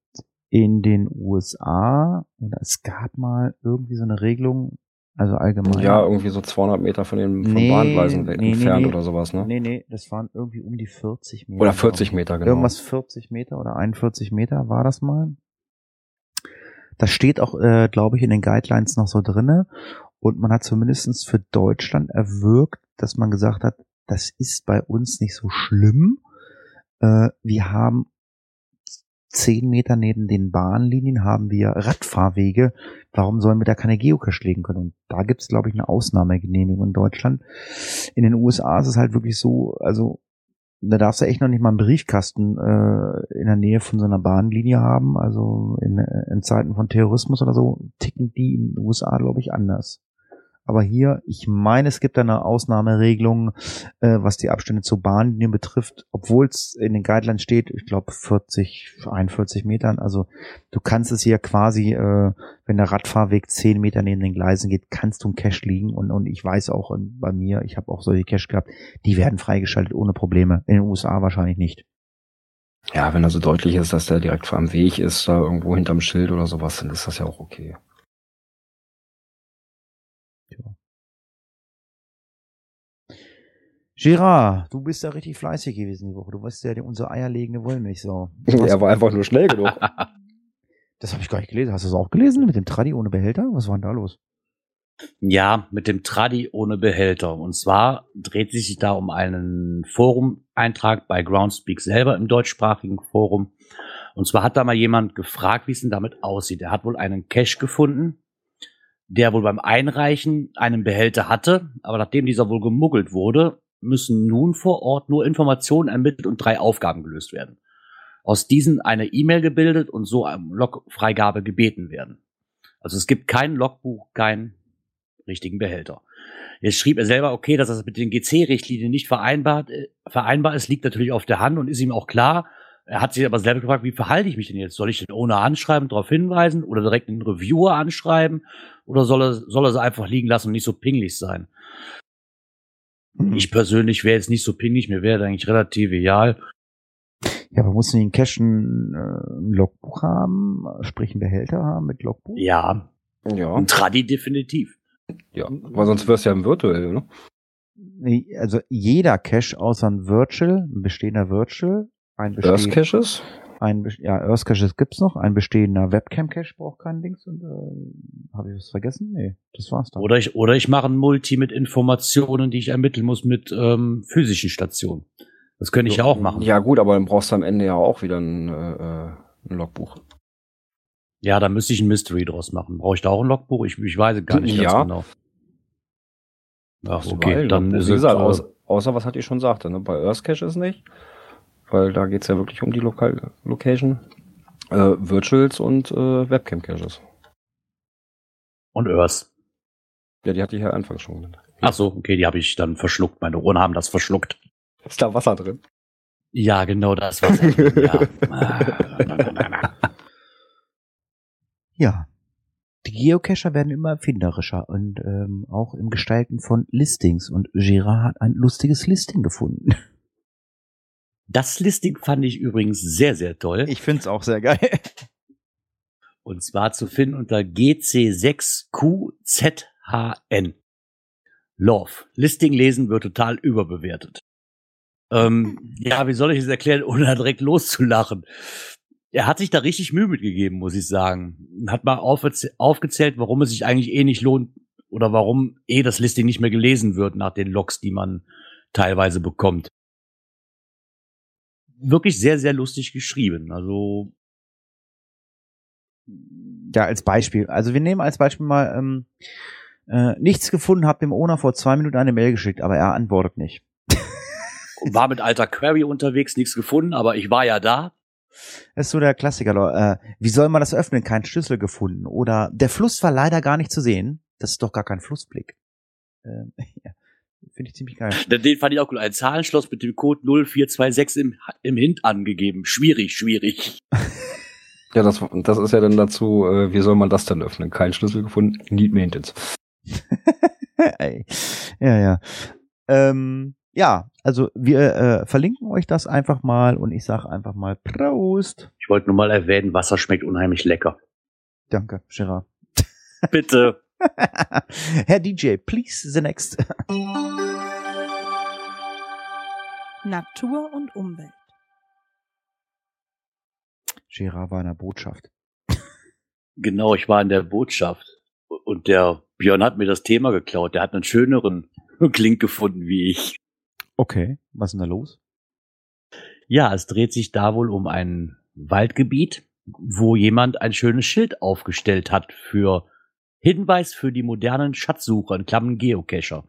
in den U S A oder es gab mal irgendwie so eine Regelung, also allgemein. Ja, irgendwie so zweihundert Meter von den von nee, Bahngleisen nee, entfernt nee, oder sowas, ne? Nee, nee, das waren irgendwie um die vierzig Meter. Oder vierzig Meter, genau. Irgendwas vierzig Meter oder einundvierzig Meter war das mal. Das steht auch, äh, glaube ich, in den Guidelines noch so drinne. Und man hat zumindest für Deutschland erwirkt, dass man gesagt hat, das ist bei uns nicht so schlimm. Äh, wir haben zehn Meter neben den Bahnlinien haben wir Radfahrwege. Warum sollen wir da keine Geocache legen können? Und da gibt es, glaube ich, eine Ausnahmegenehmigung in Deutschland. In den U S A ist es halt wirklich so, also da darfst du echt noch nicht mal einen Briefkasten äh, in der Nähe von so einer Bahnlinie haben. Also in, in Zeiten von Terrorismus oder so ticken die in den U S A, glaube ich, anders. Aber hier, ich meine, es gibt da eine Ausnahmeregelung, äh, was die Abstände zur Bahnlinie betrifft, obwohl es in den Guidelines steht, ich glaube vierzig, einundvierzig Metern. Also du kannst es hier quasi, äh, wenn der Radfahrweg zehn Meter neben den Gleisen geht, kannst du einen Cache liegen. Und, und ich weiß auch und bei mir, ich habe auch solche Cache gehabt, die werden freigeschaltet ohne Probleme. In den U S A wahrscheinlich nicht. Ja, wenn also deutlich ist, dass der direkt vor einem Weg ist, da irgendwo hinterm Schild oder sowas, dann ist das ja auch okay. Gerard, du bist ja richtig fleißig gewesen die Woche. Du warst ja die, unsere eierlegende Wollmilchsau. Er war einfach nur schnell genug. Das habe ich gar nicht gelesen. Hast du das auch gelesen? Mit dem Traddy ohne Behälter? Was war denn da los? Ja, mit dem Traddy ohne Behälter. Und zwar dreht sich da um einen Forum-Eintrag bei Groundspeak selber im deutschsprachigen Forum. Und zwar hat da mal jemand gefragt, wie es denn damit aussieht. Er hat wohl einen Cache gefunden, der wohl beim Einreichen einen Behälter hatte. Aber nachdem dieser wohl gemuggelt wurde, müssen nun vor Ort nur Informationen ermittelt und drei Aufgaben gelöst werden. Aus diesen eine E-Mail gebildet und so um Logfreigabe gebeten werden. Also es gibt kein Logbuch, keinen richtigen Behälter. Jetzt schrieb er selber, okay, dass das mit den G C-Richtlinien nicht vereinbar, vereinbar ist, liegt natürlich auf der Hand und ist ihm auch klar. Er hat sich aber selber gefragt, wie verhalte ich mich denn jetzt? Soll ich den Owner anschreiben, darauf hinweisen oder direkt einen Reviewer anschreiben? Oder soll er, soll er sie einfach liegen lassen und nicht so pingelig sein? Ich persönlich wäre jetzt nicht so pingelig, mir wäre eigentlich relativ egal. Ja, aber muss den Cache ein äh, Logbuch haben, sprich einen Behälter haben mit Logbuch? Ja, ja. Ein Traddy definitiv. Ja, weil sonst wär's ja ein Virtual, ne? Also jeder Cache außer ein Virtual, ein bestehender Virtual, ein bestehender... EarthCaches? Ein, ja, EarthCaches gibt's noch, ein bestehender Webcam-Cache braucht kein Dings und äh, habe ich was vergessen? Nee, das war's dann. Oder ich, oder ich mache ein Multi mit Informationen, die ich ermitteln muss mit ähm, physischen Stationen. Das könnte ich ja auch machen. Ja gut, aber dann brauchst du am Ende ja auch wieder ein, äh, ein Logbuch. Ja, da müsste ich ein Mystery draus machen. Brauche ich da auch ein Logbuch? Ich, ich weiß es gar nicht ja. ganz genau. Ach, so, okay, dann Logbuch, ist es... Gesagt, außer, außer, was hat ihr schon sagte, ne? Bei EarthCache ist nicht. Weil da geht's ja wirklich um die Lokal- Location, äh, Virtuals und äh, Webcam-Caches. Und Earth. Ja, die hatte ich ja anfangs schon genannt. Ach so, okay, die habe ich dann verschluckt. Meine Ohren haben das verschluckt. Ist da Wasser drin? Ja, genau, da ist Wasser drin. Ja. Ja. Die Geocacher werden immer erfinderischer und ähm, auch im Gestalten von Listings. Und Gerard hat ein lustiges Listing gefunden. Das Listing fand ich übrigens sehr, sehr toll. Ich find's auch sehr geil. Und zwar zu finden unter G C sechs Q Z H N. Love. Listing lesen wird total überbewertet. Ähm, ja, wie soll ich das erklären, ohne da direkt loszulachen? Er hat sich da richtig Mühe mitgegeben, muss ich sagen. Hat mal aufgezählt, warum es sich eigentlich eh nicht lohnt oder warum eh das Listing nicht mehr gelesen wird nach den Logs, die man teilweise bekommt. Wirklich sehr, sehr lustig geschrieben. Also ja, als Beispiel. Also wir nehmen als Beispiel mal ähm, äh, nichts gefunden, hab dem Owner vor zwei Minuten eine Mail geschickt, aber er antwortet nicht. War mit alter Query unterwegs, nichts gefunden, aber ich war ja da. Das ist so der Klassiker. Äh, wie soll man das öffnen? Kein Schlüssel gefunden. Oder der Fluss war leider gar nicht zu sehen. Das ist doch gar kein Flussblick. Ähm, ja. Finde ich ziemlich geil. Den fand ich auch gut. Ein Zahlenschloss mit dem Code null vier zwei sechs im, im Hint angegeben. Schwierig, schwierig. Ja, das, das ist ja dann dazu, äh, wie soll man das denn öffnen? Kein Schlüssel gefunden, Need Maintenance. Ja, ja. Ähm, ja, also wir äh, verlinken euch das einfach mal und ich sage einfach mal Prost. Ich wollte nur mal erwähnen, Wasser schmeckt unheimlich lecker. Danke, Gerard. Bitte. Herr D J, please the next. Natur und Umwelt. Gerard war in der Botschaft. Genau, ich war in der Botschaft. Und der Björn hat mir das Thema geklaut. Der hat einen schöneren Link gefunden wie ich. Okay, was ist denn da los? Ja, es dreht sich da wohl um ein Waldgebiet, wo jemand ein schönes Schild aufgestellt hat für Hinweis für die modernen Schatzsucher, in Klammern Geocacher.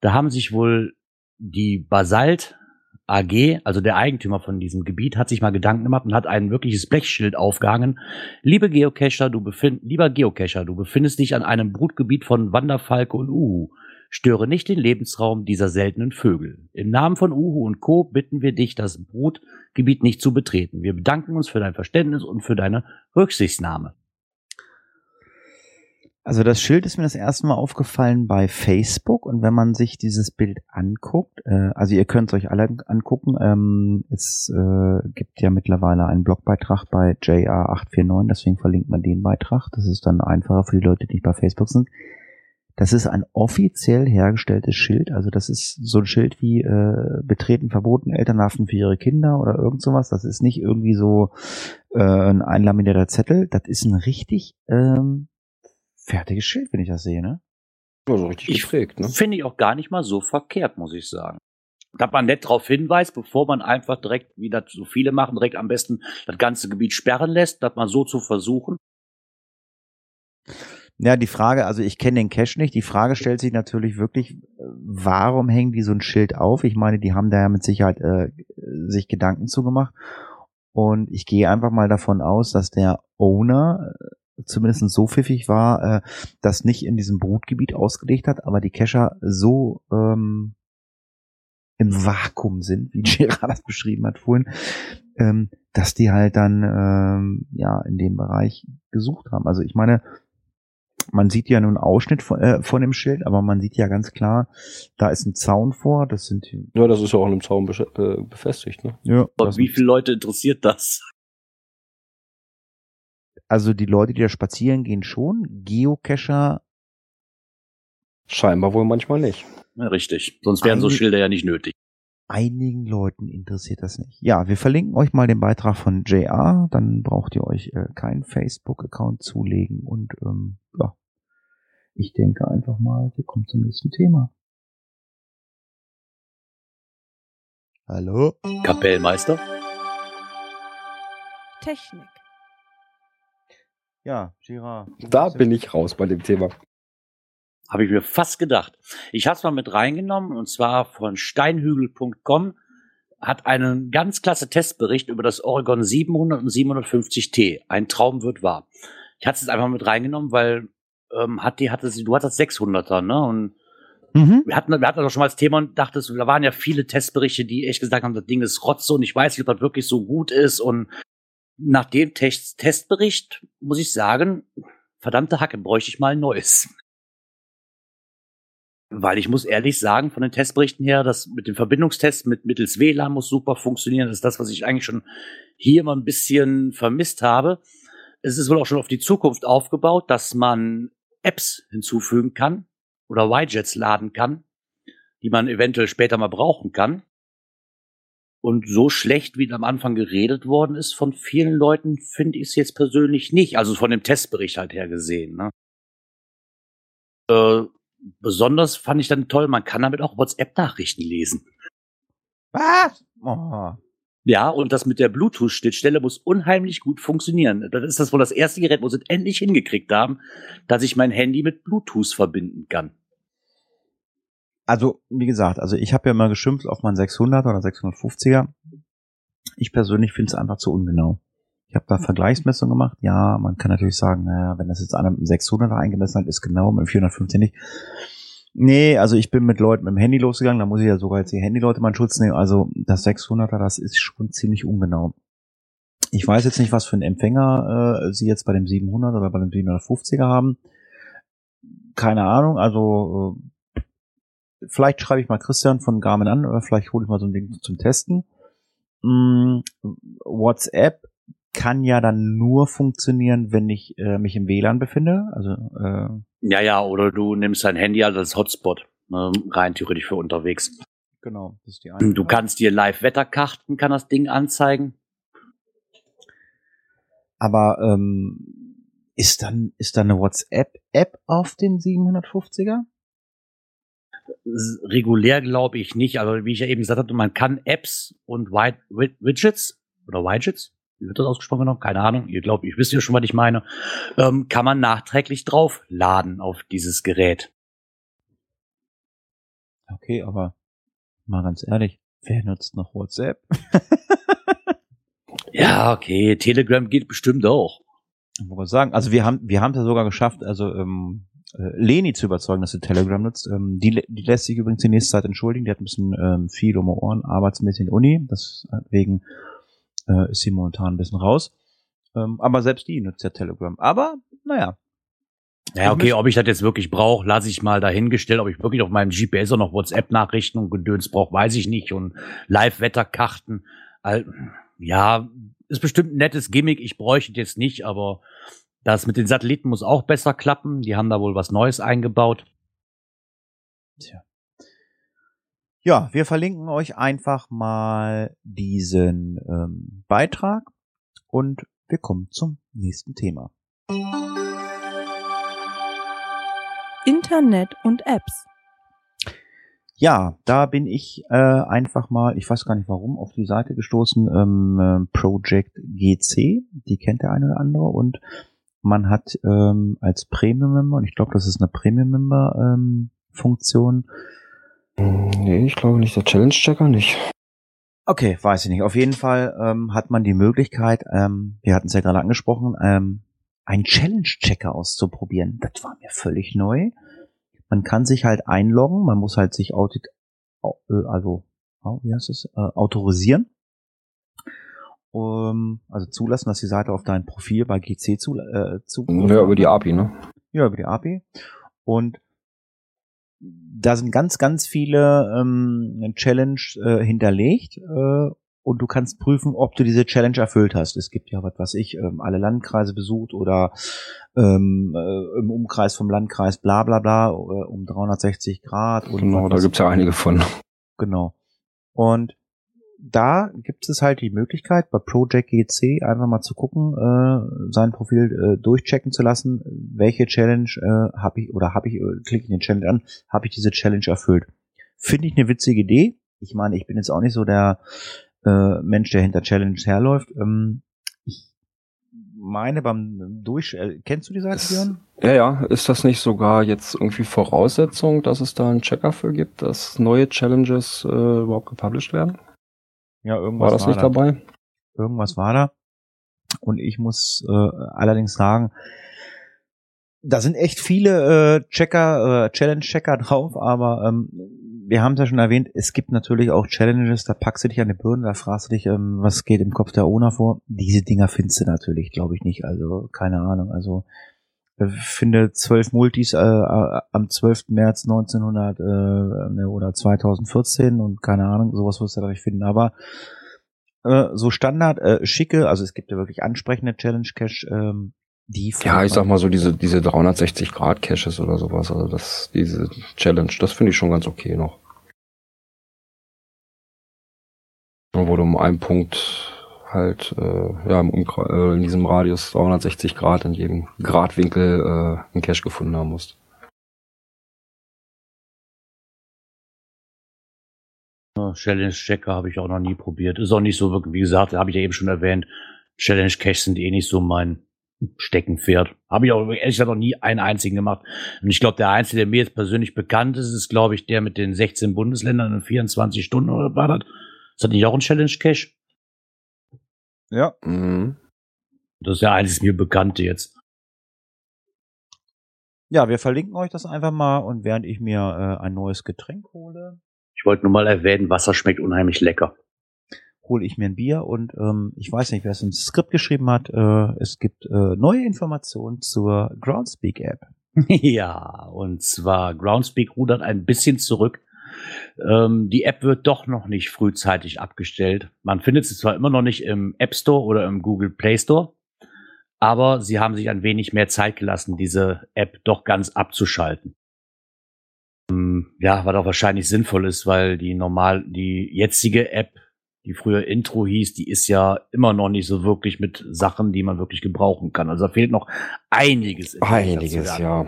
Da haben sich wohl die Basalt A G, also der Eigentümer von diesem Gebiet, hat sich mal Gedanken gemacht und hat ein wirkliches Blechschild aufgehangen. Liebe Geocacher, du befind, lieber Geocacher, du befindest dich an einem Brutgebiet von Wanderfalke und Uhu. Störe nicht den Lebensraum dieser seltenen Vögel. Im Namen von Uhu und Co. bitten wir dich, das Brutgebiet nicht zu betreten. Wir bedanken uns für dein Verständnis und für deine Rücksichtnahme. Also das Schild ist mir das erste Mal aufgefallen bei Facebook und wenn man sich dieses Bild anguckt, äh, also ihr könnt es euch alle angucken, ähm, es äh, gibt ja mittlerweile einen Blogbeitrag bei J R acht vier neun, deswegen verlinkt man den Beitrag, das ist dann einfacher für die Leute, die nicht bei Facebook sind. Das ist ein offiziell hergestelltes Schild, also das ist so ein Schild wie äh, Betreten verboten, Eltern haften für ihre Kinder oder irgend sowas, das ist nicht irgendwie so äh, ein einlaminierter Zettel, das ist ein richtig... Ähm, fertiges Schild, wenn ich das sehe, ne? Ja, so richtig geprägt, ne? Finde ich auch gar nicht mal so verkehrt, muss ich sagen. Dass man nett darauf hinweist, bevor man einfach direkt, wie das so viele machen, direkt am besten das ganze Gebiet sperren lässt, dass man so zu versuchen. Ja, die Frage, also ich kenne den Cache nicht, die Frage stellt sich natürlich wirklich, warum hängen die so ein Schild auf? Ich meine, die haben da ja mit Sicherheit äh, sich Gedanken zugemacht. Und ich gehe einfach mal davon aus, dass der Owner zumindest so pfiffig war, äh, das nicht in diesem Brutgebiet ausgelegt hat, aber die Cacher so ähm, im Vakuum sind, wie Gerard das beschrieben hat vorhin, ähm, dass die halt dann ähm, ja in dem Bereich gesucht haben. Also ich meine, man sieht ja nur einen Ausschnitt von, äh, von dem Schild, aber man sieht ja ganz klar, da ist ein Zaun vor, das sind... Ja, das ist ja auch an einem Zaun be- äh, befestigt, ne? Ja. Aber wie viele Leute interessiert das? Also die Leute, die da spazieren gehen, schon. Geocacher scheinbar wohl manchmal nicht. Ja, richtig, sonst wären Einig- so Schilder ja nicht nötig. Einigen Leuten interessiert das nicht. Ja, wir verlinken euch mal den Beitrag von J R, dann braucht ihr euch äh, keinen Facebook-Account zulegen. Und ähm, ja, ich denke einfach mal, wir kommen zum nächsten Thema. Hallo? Kapellmeister? Technik. Ja, Gerard. Da bin ich raus bei dem Thema. Habe ich mir fast gedacht. Ich habe es mal mit reingenommen und zwar von steinhügel Punkt com hat einen ganz klasse Testbericht über das Oregon siebenhundert und siebenhundertfünfzig T. Ein Traum wird wahr. Ich hatte es einfach mit reingenommen, weil ähm, hat die, hatte sie, du hattest das sechshunderter, ne? Und Mhm. Wir hatten, wir hatten das schon mal als Thema und dachte, da waren ja viele Testberichte, die echt gesagt haben, das Ding ist Rotze und ich weiß nicht, ob das wirklich so gut ist. Und nach dem Test Testbericht muss ich sagen, verdammte Hacke, bräuchte ich mal ein neues. Weil ich muss ehrlich sagen, von den Testberichten her, das mit dem Verbindungstest mit mittels W LAN muss super funktionieren. Das ist das, was ich eigentlich schon hier mal ein bisschen vermisst habe. Es ist wohl auch schon auf die Zukunft aufgebaut, dass man Apps hinzufügen kann oder Widgets laden kann, die man eventuell später mal brauchen kann. Und so schlecht, wie am Anfang geredet worden ist, von vielen Leuten finde ich es jetzt persönlich nicht. Also von dem Testbericht halt her gesehen, ne? Äh, Besonders fand ich dann toll, man kann damit auch WhatsApp-Nachrichten lesen. Was? Oh. Ja, und das mit der Bluetooth-Schnittstelle muss unheimlich gut funktionieren. Das ist das wohl das erste Gerät, wo sie es endlich hingekriegt haben, dass ich mein Handy mit Bluetooth verbinden kann. Also, wie gesagt, also ich habe ja mal geschimpft auf meinen sechshunderter oder sechshundertfünfziger. Ich persönlich finde es einfach zu ungenau. Ich habe da Vergleichsmessungen gemacht. Ja, man kann natürlich sagen, naja, wenn das jetzt einer mit einem sechshunderter eingemessen hat, ist genau, mit einem vierhundertfünfzehn nicht. Nee, also ich bin mit Leuten mit dem Handy losgegangen, da muss ich ja sogar jetzt die Handyleute mal in Schutz nehmen. Also das sechshunderter, das ist schon ziemlich ungenau. Ich weiß jetzt nicht, was für einen Empfänger äh, sie jetzt bei dem siebenhundert oder bei dem siebenhundertfünfziger haben. Keine Ahnung, also äh, vielleicht schreibe ich mal Christian von Garmin an oder vielleicht hole ich mal so ein Ding zum Testen. Mm, WhatsApp kann ja dann nur funktionieren, wenn ich äh, mich im W LAN befinde. Also, äh, ja, ja, oder du nimmst dein Handy als also Hotspot, äh, rein theoretisch für unterwegs. Genau, das ist die eine. Du kannst dir Live-Wetterkarten, kann das Ding anzeigen. Aber ähm, ist dann ist dann eine WhatsApp-App auf dem siebenhundertfünfziger? Regulär glaube ich nicht, aber wie ich ja eben gesagt habe, man kann Apps und Wid- Wid- Widgets oder Widgets, wie wird das ausgesprochen genommen? Keine Ahnung. Ihr glaubt, ich wisst ja schon, was ich meine. Ähm, kann man nachträglich draufladen auf dieses Gerät. Okay, aber mal ganz ehrlich, wer nutzt noch WhatsApp? Ja, okay, Telegram geht bestimmt auch. Ich muss sagen, also wir haben wir haben es ja sogar geschafft, also ähm, äh, Leni zu überzeugen, dass sie Telegram nutzt. Ähm, die, die lässt sich übrigens die nächste Zeit entschuldigen. Die hat ein bisschen ähm, viel um die Ohren, arbeitsmäßig in Uni, deswegen Äh, ist sie momentan ein bisschen raus. Ähm, aber selbst die nutzt ja Telegram. Aber, naja. Ja, okay, ob ich das jetzt wirklich brauche, lasse ich mal dahingestellt. Ob ich wirklich auf meinem G P S auch noch WhatsApp-Nachrichten und Gedöns brauche, weiß ich nicht. Und Live-Wetterkarten. Also, ja, ist bestimmt ein nettes Gimmick. Ich bräuchte jetzt nicht, aber das mit den Satelliten muss auch besser klappen. Die haben da wohl was Neues eingebaut. Tja. Ja, wir verlinken euch einfach mal diesen ähm, Beitrag und wir kommen zum nächsten Thema. Internet und Apps. Ja, da bin ich äh, einfach mal, ich weiß gar nicht warum, auf die Seite gestoßen, ähm, Project G C, die kennt der eine oder andere und man hat ähm, als Premium-Member, und ich glaube, das ist eine Premium-Member-Funktion, ähm, nee, ich glaube nicht. Der Challenge-Checker nicht. Okay, weiß ich nicht. Auf jeden Fall ähm, hat man die Möglichkeit, ähm, wir hatten es ja gerade angesprochen, ähm, einen Challenge-Checker auszuprobieren. Das war mir völlig neu. Man kann sich halt einloggen, man muss halt sich audit, also wie heißt es, äh, autorisieren, ähm, also zulassen, dass die Seite auf dein Profil bei G C zu, äh, zu. Ja, über die A P I, ne? Ja, über die A P I. Und da sind ganz, ganz viele ähm, Challenge äh, hinterlegt äh, und du kannst prüfen, ob du diese Challenge erfüllt hast. Es gibt ja, was weiß ich, ähm, alle Landkreise besucht oder ähm, äh, im Umkreis vom Landkreis bla bla bla äh, um dreihundertsechzig Grad. Und genau, da gibt's ja einige von. Genau. Und da gibt es halt die Möglichkeit, bei Project G C einfach mal zu gucken, äh, sein Profil äh, durchchecken zu lassen, welche Challenge äh, habe ich, oder habe ich, äh, klicke ich den Challenge an, habe ich diese Challenge erfüllt. Finde ich eine witzige Idee. Ich meine, ich bin jetzt auch nicht so der äh, Mensch, der hinter Challenge herläuft. Ähm, ich meine, beim Durch... Äh, kennst du die Seite, Björn? Ja, ja. Ist das nicht sogar jetzt irgendwie Voraussetzung, dass es da einen Checker für gibt, dass neue Challenges äh, überhaupt gepublished werden? Ja, irgendwas war das war nicht da. dabei? Irgendwas war da. Und ich muss äh, allerdings sagen, da sind echt viele äh, Checker, äh, Challenge-Checker drauf, aber ähm, wir haben es ja schon erwähnt, es gibt natürlich auch Challenges, da packst du dich an die Birne, da fragst du dich, ähm, was geht im Kopf der Owner vor. Diese Dinger findest du natürlich, glaube ich, nicht, also keine Ahnung, also finde zwölf Multis äh, am zwölften März neunzehnhundert äh, oder zweitausendvierzehn und keine Ahnung, sowas wirst du da nicht finden, aber äh, so Standard, äh, schicke, also es gibt ja wirklich ansprechende Challenge-Cache, ähm, die ja, ich sag mal so diese diese dreihundertsechzig Grad Caches oder sowas, also das diese Challenge, das finde ich schon ganz okay noch. Man wurde um einen Punkt halt äh, ja im Umkreis, äh, in diesem Radius dreihundertsechzig Grad in jedem Gradwinkel äh, einen Cache gefunden haben musst. Challenge-Checker habe ich auch noch nie probiert. Ist auch nicht so wirklich, wie gesagt, habe ich ja eben schon erwähnt. Challenge-Caches sind eh nicht so mein Steckenpferd. Habe ich auch ehrlich gesagt noch nie einen einzigen gemacht. Und ich glaube, der einzige, der mir jetzt persönlich bekannt ist, ist, glaube ich, der mit den sechzehn Bundesländern in vierundzwanzig Stunden oder war das? Ist das nicht auch ein Challenge-Cache? Ja. Mhm. Das ist ja eigentlich mir Bekannte jetzt. Ja, wir verlinken euch das einfach mal und während ich mir äh, ein neues Getränk hole. Ich wollte nur mal erwähnen, Wasser schmeckt unheimlich lecker. Hole ich mir ein Bier und ähm, ich weiß nicht, wer es ins Skript geschrieben hat. Äh, es gibt äh, neue Informationen zur Groundspeak-App. Ja, und zwar Groundspeak rudert ein bisschen zurück. Ähm, die App wird doch noch nicht frühzeitig abgestellt. Man findet sie zwar immer noch nicht im App Store oder im Google Play Store, aber sie haben sich ein wenig mehr Zeit gelassen, diese App doch ganz abzuschalten. Ähm, ja, was auch wahrscheinlich sinnvoll ist, weil die normal, die jetzige App, die früher Intro hieß, die ist ja immer noch nicht so wirklich mit Sachen, die man wirklich gebrauchen kann. Also da fehlt noch einiges. In einiges, ja.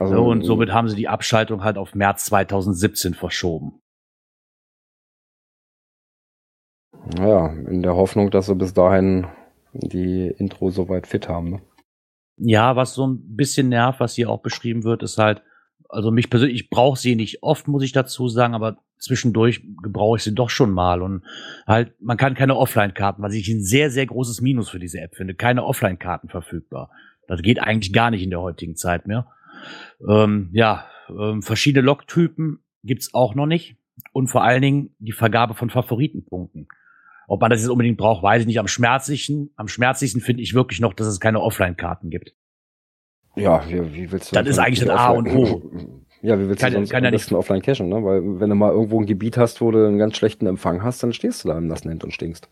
Also, so, und somit haben sie die Abschaltung halt auf März zweitausendsiebzehn verschoben. Naja, in der Hoffnung, dass sie bis dahin die Intro soweit fit haben. Ne? Ja, was so ein bisschen nervt, was hier auch beschrieben wird, ist halt, also mich persönlich, ich brauche sie nicht oft, muss ich dazu sagen, aber zwischendurch gebrauche ich sie doch schon mal und halt, man kann keine Offline-Karten, was ich ein sehr, sehr großes Minus für diese App finde, keine Offline-Karten verfügbar. Das geht eigentlich gar nicht in der heutigen Zeit mehr. Ähm, ja, ähm, verschiedene Log-Typen gibt's auch noch nicht und vor allen Dingen die Vergabe von Favoritenpunkten. Ob man das jetzt unbedingt braucht, weiß ich nicht. Am schmerzlichsten, am schmerzlichsten finde ich wirklich noch, dass es keine Offline-Karten gibt. Ja, wie, wie willst du das? Das ist eigentlich das A und O. Ja, wie willst du sonst am besten offline cachen, ne? Weil wenn du mal irgendwo ein Gebiet hast, wo du einen ganz schlechten Empfang hast, dann stehst du da im nassen Hemd und stinkst.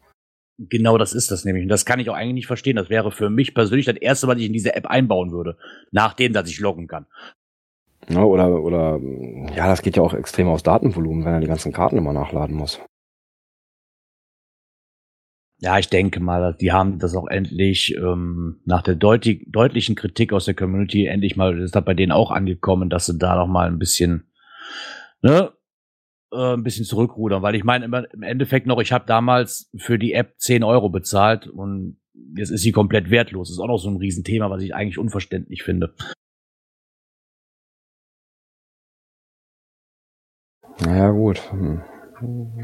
Genau das ist das nämlich. Und das kann ich auch eigentlich nicht verstehen. Das wäre für mich persönlich das erste, was ich in diese App einbauen würde. Nachdem, dass ich loggen kann. Ja, oder, oder, ja, das geht ja auch extrem aus Datenvolumen, wenn er die ganzen Karten immer nachladen muss. Ja, ich denke mal, die haben das auch endlich ähm, nach der deutlich, deutlichen Kritik aus der Community endlich mal, ist das bei denen auch angekommen, dass sie da noch mal ein bisschen, ne, äh, ein bisschen zurückrudern. Weil ich meine, im Endeffekt noch, ich habe damals für die App zehn Euro bezahlt und jetzt ist sie komplett wertlos. Das ist auch noch so ein Riesenthema, was ich eigentlich unverständlich finde. Naja, gut. Hm.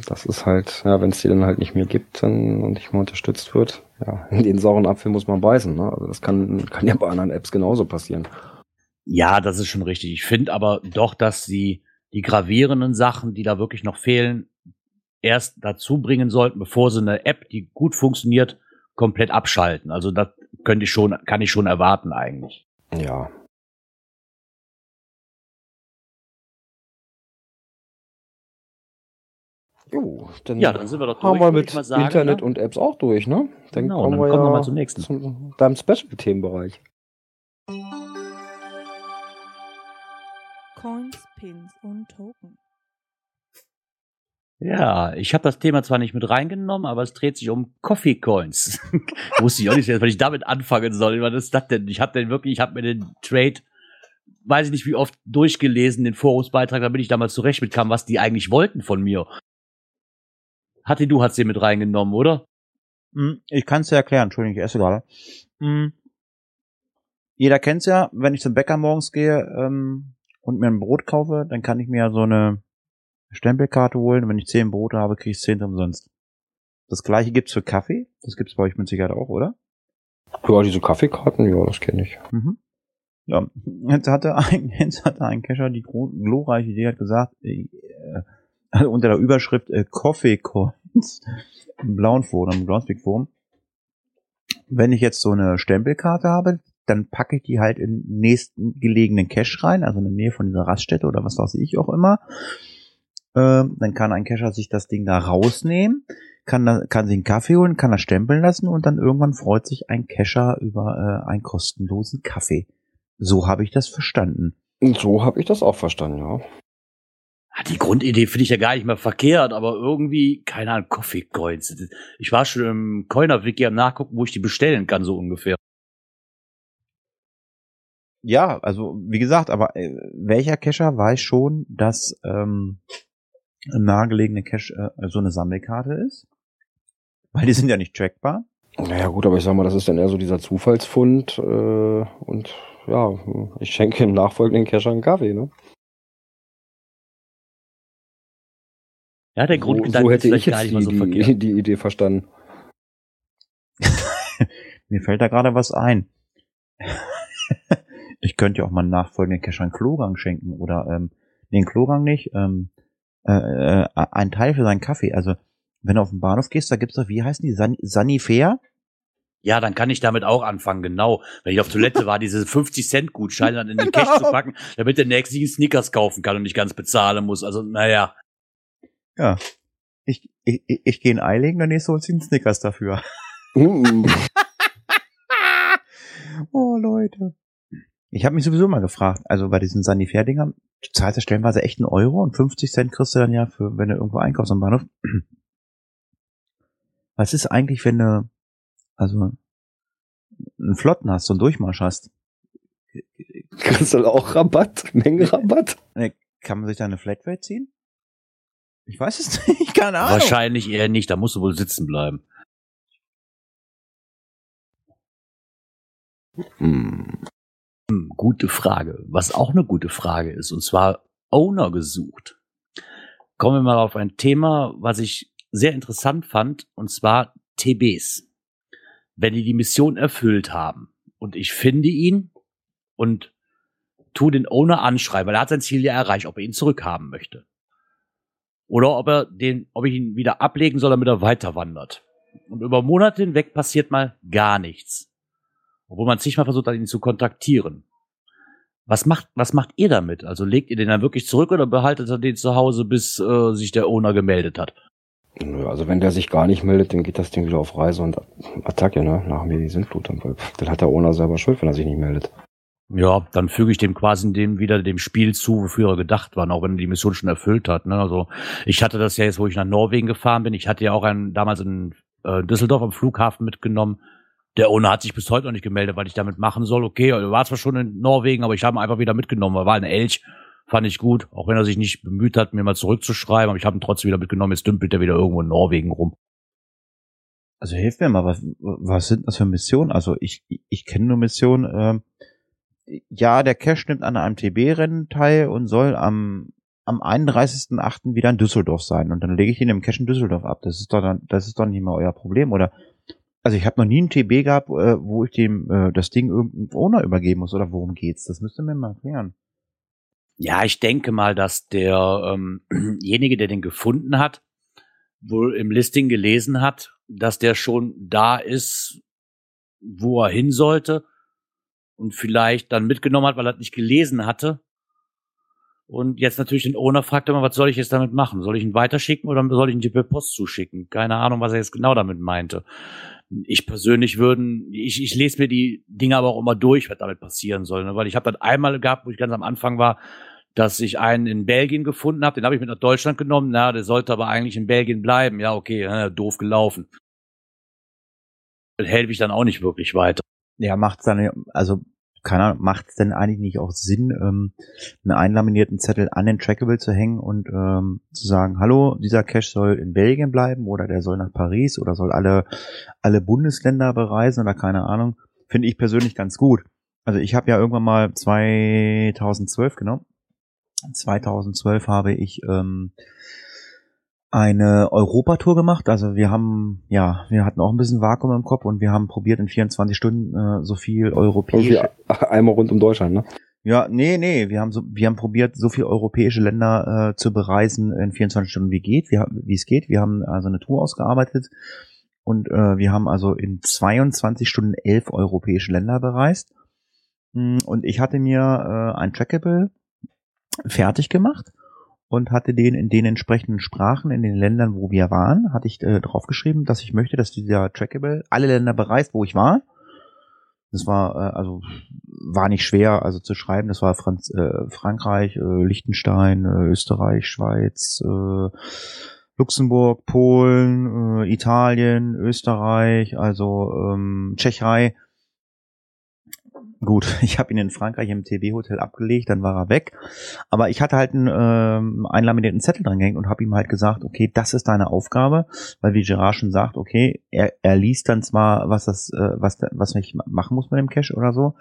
Das ist halt, ja, wenn es die dann halt nicht mehr gibt dann, und nicht mehr unterstützt wird, ja, in den sauren Apfel muss man beißen, ne? Also das kann, kann ja bei anderen Apps genauso passieren. Ja, das ist schon richtig. Ich finde aber doch, dass sie die gravierenden Sachen, die da wirklich noch fehlen, erst dazu bringen sollten, bevor sie eine App, die gut funktioniert, komplett abschalten. Also das könnte ich schon, kann ich schon erwarten eigentlich. Ja. Jo, dann ja, dann sind wir doch durch. Haben wir mit sagen, Internet, ne? Und Apps auch durch, ne? Dann genau, kommen, dann wir, kommen ja wir mal zum nächsten. Zu deinem Special-Themenbereich. Coins, Pins und Token. Ja, ich habe das Thema zwar nicht mit reingenommen, aber es dreht sich um Coffee Coins. Wusste ich auch nicht, weil ich damit anfangen soll. Was ist das denn? Ich habe den wirklich, ich habe mir den Trade, weiß ich nicht wie oft, durchgelesen, den Forumsbeitrag, damit ich damals zurecht mitkam, was die eigentlich wollten von mir. Hatti, du hast den mit reingenommen, oder? Ich kann es dir erklären, Entschuldigung, ich esse gerade. Mhm. Jeder kennt's ja, wenn ich zum Bäcker morgens gehe ähm, und mir ein Brot kaufe, dann kann ich mir so eine Stempelkarte holen. Und wenn ich zehn Brote habe, kriege ich zehn umsonst. Das gleiche gibt's für Kaffee. Das gibt's bei euch mit Sicherheit auch, oder? Ja, diese Kaffeekarten, ja, das kenne ich. Mhm. Ja, jetzt hatte ein, jetzt hatte ein Cacher die glorreiche Idee, hat gesagt, äh, also unter der Überschrift äh, Coffee Coins im blauen Forum, im Groundspeak Forum, wenn ich jetzt so eine Stempelkarte habe, dann packe ich die halt in den nächsten gelegenen Cache rein, also in der Nähe von dieser Raststätte oder was weiß ich auch immer. Ähm, dann kann ein Cacher sich das Ding da rausnehmen, kann, da, kann sich einen Kaffee holen, kann das stempeln lassen und dann irgendwann freut sich ein Cacher über äh, einen kostenlosen Kaffee. So habe ich das verstanden. So habe ich das auch verstanden, ja. Die Grundidee finde ich ja gar nicht mehr verkehrt, aber irgendwie, keine Ahnung, Coffee Coins. Ich war schon im Coiner-Wiki am Nachgucken, wo ich die bestellen kann, so ungefähr. Ja, also wie gesagt, aber äh, welcher Cacher weiß schon, dass ähm, im nahegelegene Cache äh, so eine Sammelkarte ist? Weil die sind ja nicht trackbar. Naja gut, aber ich sag mal, das ist dann eher so dieser Zufallsfund äh, und ja, ich schenke im nachfolgenden Cacher einen Kaffee, ne? Ja, der Grundgedanke so, so ist vielleicht gar nicht mal so verkehrt. Die, die Idee verstanden. Mir fällt da gerade was ein. Ich könnte ja auch mal einen nachfolgenden Cache einen Klogang schenken oder ähm, den Klogang nicht, ähm, äh, äh, einen Teil für seinen Kaffee. Also, wenn du auf den Bahnhof gehst, da gibt's doch, wie heißen die, San- Sanifair? Ja, dann kann ich damit auch anfangen, genau. Wenn ich auf Toilette war, diese fünfzig-Cent-Gutscheine dann in den genau. Cache zu packen, damit der nächste einen Snickers kaufen kann und nicht ganz bezahlen muss. Also, naja. Ja, ich, ich, ich, ich gehe in Eilingen, der nächste holt sich einen Snickers dafür. Uh. Oh, Leute. Ich habe mich sowieso mal gefragt, also bei diesen Sanifair-Dingern, du zahlst ja stellenweise echt einen Euro und fünfzig Cent kriegst du dann ja, für, wenn du irgendwo einkaufst am Bahnhof. Was ist eigentlich, wenn du also einen Flotten hast, so einen Durchmarsch hast? Kriegst du auch Rabatt? Mengenrabatt? Nee, kann man sich da eine Flatrate ziehen? Ich weiß es nicht, keine Ahnung. Wahrscheinlich eher nicht, da musst du wohl sitzen bleiben. Hm. Hm, gute Frage. Was auch eine gute Frage ist, und zwar Owner gesucht. Kommen wir mal auf ein Thema, was ich sehr interessant fand, und zwar T Bs. Wenn die die Mission erfüllt haben und ich finde ihn und tu den Owner anschreiben, weil er hat sein Ziel ja erreicht, ob er ihn zurückhaben möchte. Oder ob er den, ob ich ihn wieder ablegen soll, damit er weiter wandert. Und über Monate hinweg passiert mal gar nichts. Obwohl man zigmal versucht hat, ihn zu kontaktieren. Was macht, was macht ihr damit? Also legt ihr den dann wirklich zurück oder behaltet ihr den zu Hause, bis äh, sich der Owner gemeldet hat? Nö, also wenn der sich gar nicht meldet, dann geht das Ding wieder auf Reise und Attacke, ne? Nach mir die Sintflut. Dann hat der Owner selber Schuld, wenn er sich nicht meldet. Ja, dann füge ich dem quasi dem wieder dem Spiel zu, wofür er gedacht war, auch wenn er die Mission schon erfüllt hat. Ne? Also ich hatte das ja jetzt, wo ich nach Norwegen gefahren bin. Ich hatte ja auch einen damals in äh, Düsseldorf am Flughafen mitgenommen. Der Owner hat sich bis heute noch nicht gemeldet, was ich damit machen soll. Okay, er war zwar schon in Norwegen, aber ich habe ihn einfach wieder mitgenommen. Er war ein Elch, fand ich gut. Auch wenn er sich nicht bemüht hat, mir mal zurückzuschreiben, aber ich habe ihn trotzdem wieder mitgenommen. Jetzt dümpelt er wieder irgendwo in Norwegen rum. Also hilf mir mal, was, was sind das für Missionen? Also ich ich kenne nur Missionen, ähm ja, der Cache nimmt an einem T B-Rennen teil und soll am, am einunddreißigsten achten wieder in Düsseldorf sein. Und dann lege ich ihn im Cache in Düsseldorf ab. Das ist doch dann, das ist doch nicht mal euer Problem, oder? Also ich habe noch nie einen T B gehabt, äh, wo ich dem äh, das Ding irgendeinem Owner übergeben muss, oder worum geht's? Das müsst ihr mir mal erklären. Ja, ich denke mal, dass derjenige, ähm, der den gefunden hat, wohl im Listing gelesen hat, dass der schon da ist, wo er hin sollte. Und vielleicht dann mitgenommen hat, weil er das nicht gelesen hatte. Und jetzt natürlich den Owner fragt immer, was soll ich jetzt damit machen? Soll ich ihn weiterschicken oder soll ich ihn die Post zuschicken? Keine Ahnung, was er jetzt genau damit meinte. Ich persönlich würden, ich, ich lese mir die Dinge aber auch immer durch, was damit passieren soll. Ne? Weil ich habe das einmal gehabt, wo ich ganz am Anfang war, dass ich einen in Belgien gefunden habe. Den habe ich mit nach Deutschland genommen. Na, der sollte aber eigentlich in Belgien bleiben. Ja, okay, ja, doof gelaufen. Das helfe ich dann auch nicht wirklich weiter. Ja, macht's dann, also, keine Ahnung, macht's denn eigentlich nicht auch Sinn, ähm, einen einlaminierten Zettel an den Trackable zu hängen und ähm, zu sagen, hallo, dieser Cache soll in Belgien bleiben oder der soll nach Paris oder soll alle alle Bundesländer bereisen oder keine Ahnung, finde ich persönlich ganz gut. Also ich habe ja irgendwann mal zweitausendzwölf genommen. zweitausendzwölf habe ich ähm, eine Europatour gemacht. Also wir haben, ja, wir hatten auch ein bisschen Vakuum im Kopf und wir haben probiert in vierundzwanzig Stunden äh, so viel europäische... Also einmal rund um Deutschland, ne? Ja, nee, nee, wir haben so, wir haben probiert, so viel europäische Länder äh, zu bereisen in vierundzwanzig Stunden, wie geht, wie, wie es geht. Wir haben also eine Tour ausgearbeitet und äh, wir haben also in zweiundzwanzig Stunden elf europäische Länder bereist. Und ich hatte mir äh, ein Trackable fertig gemacht und hatte den in den entsprechenden Sprachen in den Ländern, wo wir waren, hatte ich äh, draufgeschrieben, dass ich möchte, dass dieser Trackable alle Länder bereist, wo ich war. Das war äh, also war nicht schwer, also zu schreiben. Das war Franz, äh, Frankreich, äh, Liechtenstein, äh, Österreich, Schweiz, äh, Luxemburg, Polen, äh, Italien, Österreich, also ähm, Tschechei. Gut, ich habe ihn in Frankreich im T B Hotel abgelegt, dann war er weg. Aber ich hatte halt einen, ähm, einen laminierten Zettel dran gehängt und habe ihm halt gesagt, okay, das ist deine Aufgabe, weil wie Gerard schon sagt, okay, er, er liest dann zwar, was das, äh, was was ich machen muss mit dem Cache oder so.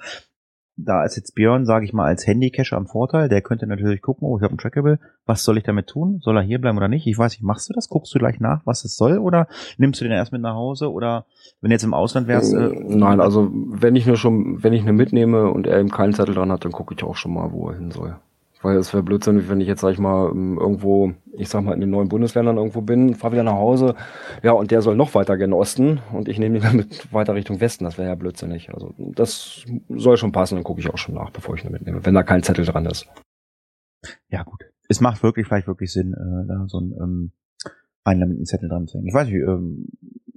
Da ist jetzt Björn, sage ich mal, als Handy-Cache am Vorteil, der könnte natürlich gucken, oh, ich habe ein Trackable, was soll ich damit tun? Soll er hier bleiben oder nicht? Ich weiß nicht, machst du das? Guckst du gleich nach, was es soll? Oder nimmst du den erst mit nach Hause? Oder wenn du jetzt im Ausland wärst... Äh, Nein, also wenn ich mir schon, wenn ich mir mitnehme und er eben keinen Zettel dran hat, dann gucke ich auch schon mal, wo er hin soll. Weil es wäre blödsinnig, wenn ich jetzt, sag ich mal, irgendwo, ich sag mal, in den neuen Bundesländern irgendwo bin, fahre wieder nach Hause, ja, und der soll noch weiter gen Osten und ich nehme ihn dann mit weiter Richtung Westen, das wäre ja blödsinnig. Also das soll schon passen, dann gucke ich auch schon nach, bevor ich ihn mitnehme, wenn da kein Zettel dran ist. Ja gut, es macht wirklich, vielleicht wirklich Sinn, äh, da so ein, ähm, einen mit einem Zettel dran zu hängen. Ich weiß nicht, ähm,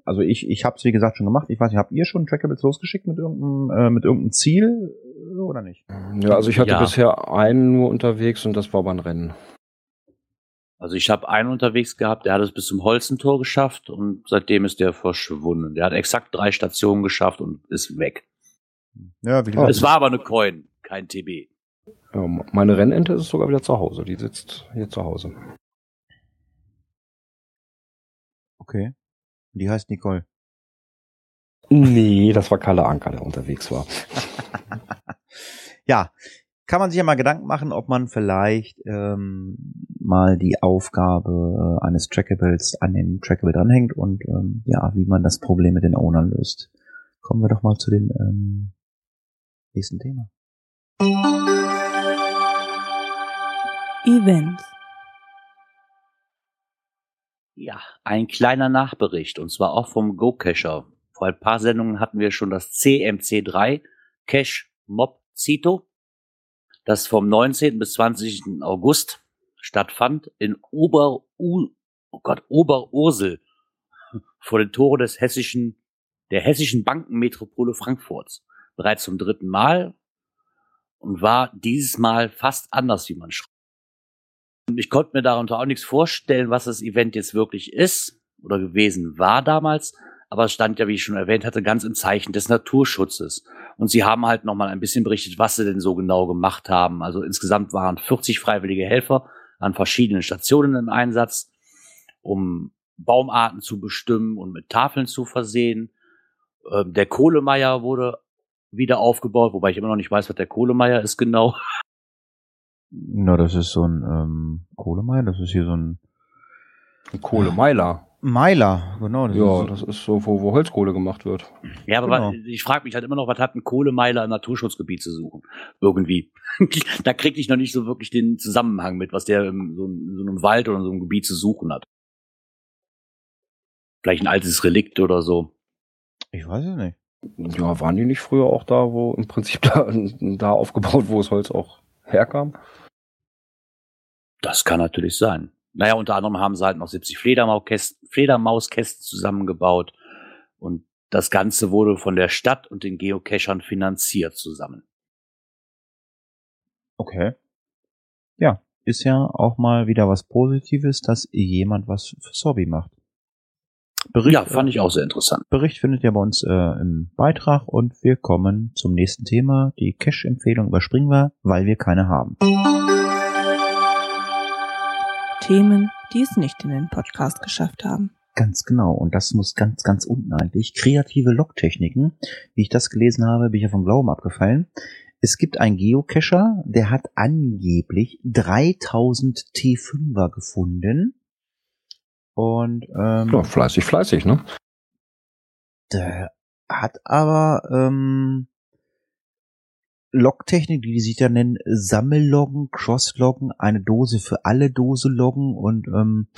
also ich ich hab's wie gesagt schon gemacht, ich weiß nicht, habt ihr schon Trackables losgeschickt mit irgendeinem, äh, mit irgendeinem Ziel? Oder nicht? Ja, also ich hatte ja. bisher einen nur unterwegs und das war beim Rennen. Also ich habe einen unterwegs gehabt, der hat es bis zum Holzentor geschafft und seitdem ist der verschwunden. Der hat exakt drei Stationen geschafft und ist weg. Ja, wie gesagt, es war aber eine Coin, kein T B. Ja, meine Rennente ist sogar wieder zu Hause, die sitzt hier zu Hause. Okay, die heißt Nicole. Nee, das war Kalle Anker, der unterwegs war. Ja, kann man sich ja mal Gedanken machen, ob man vielleicht ähm, mal die Aufgabe äh, eines Trackables an den Trackable dranhängt und ähm, ja, wie man das Problem mit den Ownern löst. Kommen wir doch mal zu dem ähm, nächsten Thema. Events. Ja, ein kleiner Nachbericht und zwar auch vom Geocacher. Vor ein paar Sendungen hatten wir schon das C M C drei Cache Mob CITO, das vom neunzehnten bis zwanzigsten August stattfand in Ober, oh Gott, Oberursel vor den Toren des hessischen, der hessischen Bankenmetropole Frankfurts. Bereits zum dritten Mal und war dieses Mal fast anders, wie man schreibt. Und ich konnte mir darunter auch nichts vorstellen, was das Event jetzt wirklich ist oder gewesen war damals. Aber es stand ja, wie ich schon erwähnt hatte, ganz im Zeichen des Naturschutzes. Und sie haben halt nochmal ein bisschen berichtet, was sie denn so genau gemacht haben. Also insgesamt waren vierzig freiwillige Helfer an verschiedenen Stationen im Einsatz, um Baumarten zu bestimmen und mit Tafeln zu versehen. Ähm, der Kohlemeiler wurde wieder aufgebaut, wobei ich immer noch nicht weiß, was der Kohlemeiler ist genau. Na, das ist so ein ähm, Kohlemeiler, das ist hier so ein, ein Kohlemeiler. Meiler, genau. Das ja, ist, das ist so, wo, wo Holzkohle gemacht wird. Ja, aber genau. Ich frage mich halt immer noch, was hat ein Kohlemeiler im Naturschutzgebiet zu suchen? Irgendwie. Da kriege ich noch nicht so wirklich den Zusammenhang mit, was der in so, in so einem Wald oder in so einem Gebiet zu suchen hat. Vielleicht ein altes Relikt oder so. Ich weiß es nicht. Ja, waren die nicht früher auch da, wo im Prinzip da, da aufgebaut, wo das Holz auch herkam? Das kann natürlich sein. Naja, unter anderem haben sie halt noch siebzig Fledermauskästen, Fledermauskästen zusammengebaut und das Ganze wurde von der Stadt und den Geocachern finanziert zusammen. Okay. Ja, ist ja auch mal wieder was Positives, dass jemand was fürs Hobby macht. Bericht, ja, fand ich auch sehr interessant. Bericht findet ihr bei uns äh, im Beitrag und wir kommen zum nächsten Thema. Die Cache-Empfehlung überspringen wir, weil wir keine haben. Themen, die es nicht in den Podcast geschafft haben. Ganz genau. Und das muss ganz, ganz unten eigentlich. Kreative Logtechniken. Wie ich das gelesen habe, bin ich ja vom Glauben abgefallen. Es gibt einen Geocacher, der hat angeblich dreitausend T fünfer gefunden Und ähm, ja, fleißig, fleißig, ne? Der hat aber ähm, Log-Technik, die die sich da nennen, Sammelloggen, Crossloggen, eine Dose für alle Dose loggen, und ähm,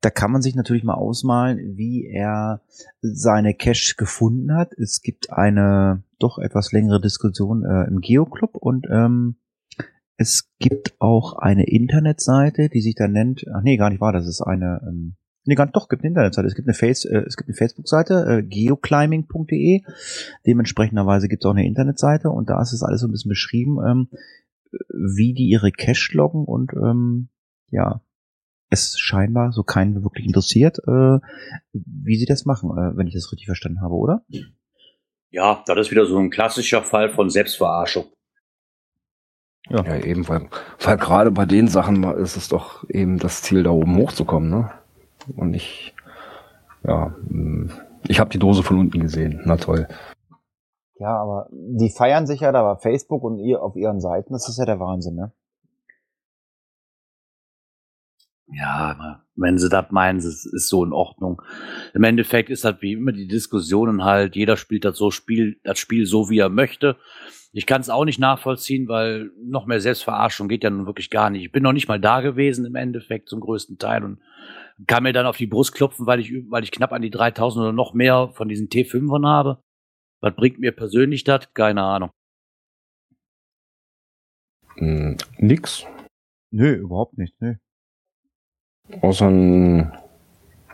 da kann man sich natürlich mal ausmalen, wie er seine Cache gefunden hat. Es gibt eine doch etwas längere Diskussion äh, im Geoclub, und ähm, es gibt auch eine Internetseite, die sich da nennt, ach nee, gar nicht wahr, das ist eine, ähm, nee, gar nicht, doch, gibt eine Internetseite, es gibt eine, Face, äh, es gibt eine Facebook-Seite, äh, geoclimbing punkt de, dementsprechenderweise gibt es auch eine Internetseite, und da ist es alles so ein bisschen beschrieben, ähm, wie die ihre Cache loggen, und ähm, ja, es scheinbar so keinen wirklich interessiert, äh, wie sie das machen, äh, wenn ich das richtig verstanden habe, oder? Ja, das ist wieder so ein klassischer Fall von Selbstverarschung. Ja. ja, eben, weil, weil gerade bei den Sachen ist es doch eben das Ziel, da oben hochzukommen, ne? Und ich, ja, ich habe die Dose von unten gesehen, na toll. Ja, aber die feiern sich ja da bei Facebook und ihr auf ihren Seiten, das ist ja der Wahnsinn, ne? Ja, wenn sie das meinen, es ist so in Ordnung. Im Endeffekt ist das wie immer die Diskussionen halt, jeder spielt das so Spiel, das Spiel so, wie er möchte. Ich kann es auch nicht nachvollziehen, weil noch mehr Selbstverarschung geht ja nun wirklich gar nicht. Ich bin noch nicht mal da gewesen im Endeffekt zum größten Teil und kann mir dann auf die Brust klopfen, weil ich, weil ich knapp an die dreitausend oder noch mehr von diesen T fünfern habe. Was bringt mir persönlich das? Keine Ahnung. Hm, nix. Nö, überhaupt nicht, ne. Außer ein,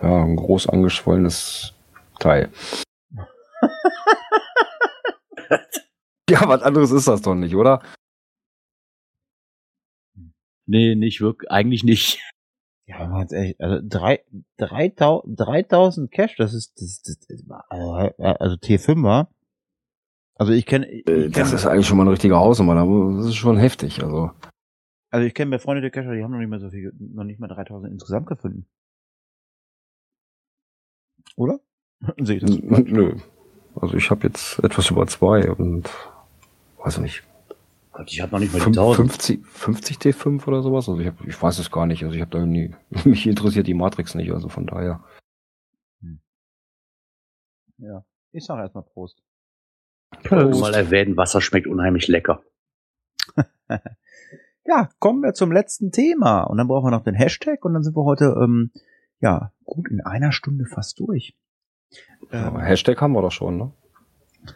ja, ein groß angeschwollenes Teil. Ja, was anderes ist das doch nicht, oder? Nee, nicht wirklich, eigentlich nicht. Ja, ganz ehrlich, also dreitausend Cash, das ist, das, das, also T fünfer. Also ich kenne. Äh, das kenn, ist eigentlich schon mal eine richtige Hausnummer, das ist schon heftig, also. Also ich kenne meine Freunde der Cacher, die haben noch nicht mal so viel, noch nicht mal dreitausend insgesamt gefunden. Oder? Sehe ich das? N- nö. Also ich habe jetzt etwas über zwei und weiß nicht. Ich habe noch nicht mal fünf, fünfzig, fünfzig T fünf oder sowas. Also ich, hab, ich weiß es gar nicht. Also ich habe da nie. Mich interessiert die Matrix nicht. Also von daher. Hm. Ja, ich sage erstmal Prost. Ich kann nur mal erwähnen, Wasser schmeckt unheimlich lecker. Ja, kommen wir zum letzten Thema. Und dann brauchen wir noch den Hashtag. Und dann sind wir heute, ähm, ja, gut in einer Stunde fast durch. Ähm, Hashtag haben wir doch schon, ne?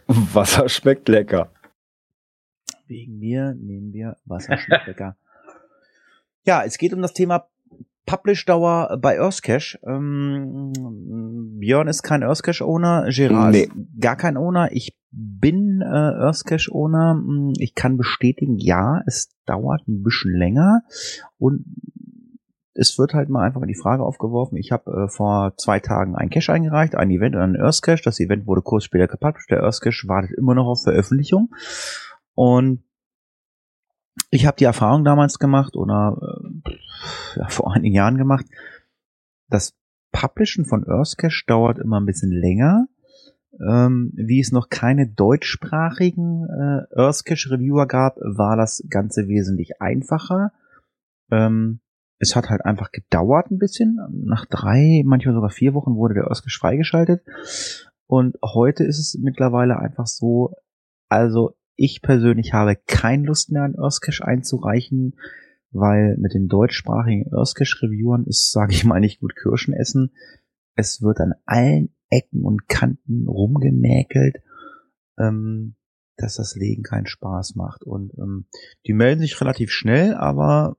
Wasser schmeckt lecker. Wegen mir nehmen wir Wasser schmeckt lecker. Ja, es geht um das Thema Publish-Dauer bei EarthCache. Ähm, Björn ist kein EarthCache-Owner, Gerard nee. ist gar kein Owner. Ich bin äh, EarthCache-Owner. Ich kann bestätigen, ja, es dauert ein bisschen länger. Und es wird halt mal einfach mal die Frage aufgeworfen. Ich habe äh, vor zwei Tagen einen Cache eingereicht, ein Event und einen EarthCache. Das Event wurde kurz später gepublished. Der EarthCache wartet immer noch auf Veröffentlichung. Und ich habe die Erfahrung damals gemacht oder äh, ja, vor einigen Jahren gemacht, das Publishen von EarthCache dauert immer ein bisschen länger, ähm, wie es noch keine deutschsprachigen äh, EarthCache-Reviewer gab, war das Ganze wesentlich einfacher. Ähm, es hat halt einfach gedauert ein bisschen, nach drei, manchmal sogar vier Wochen wurde der EarthCache freigeschaltet, und heute ist es mittlerweile einfach so, also ich persönlich habe keine Lust mehr, an EarthCache einzureichen, weil mit den deutschsprachigen EarthCache-Reviewern ist, sage ich mal, nicht gut Kirschen essen. Es wird an allen Ecken und Kanten rumgemäkelt, ähm, dass das Legen keinen Spaß macht. Und ähm, die melden sich relativ schnell, aber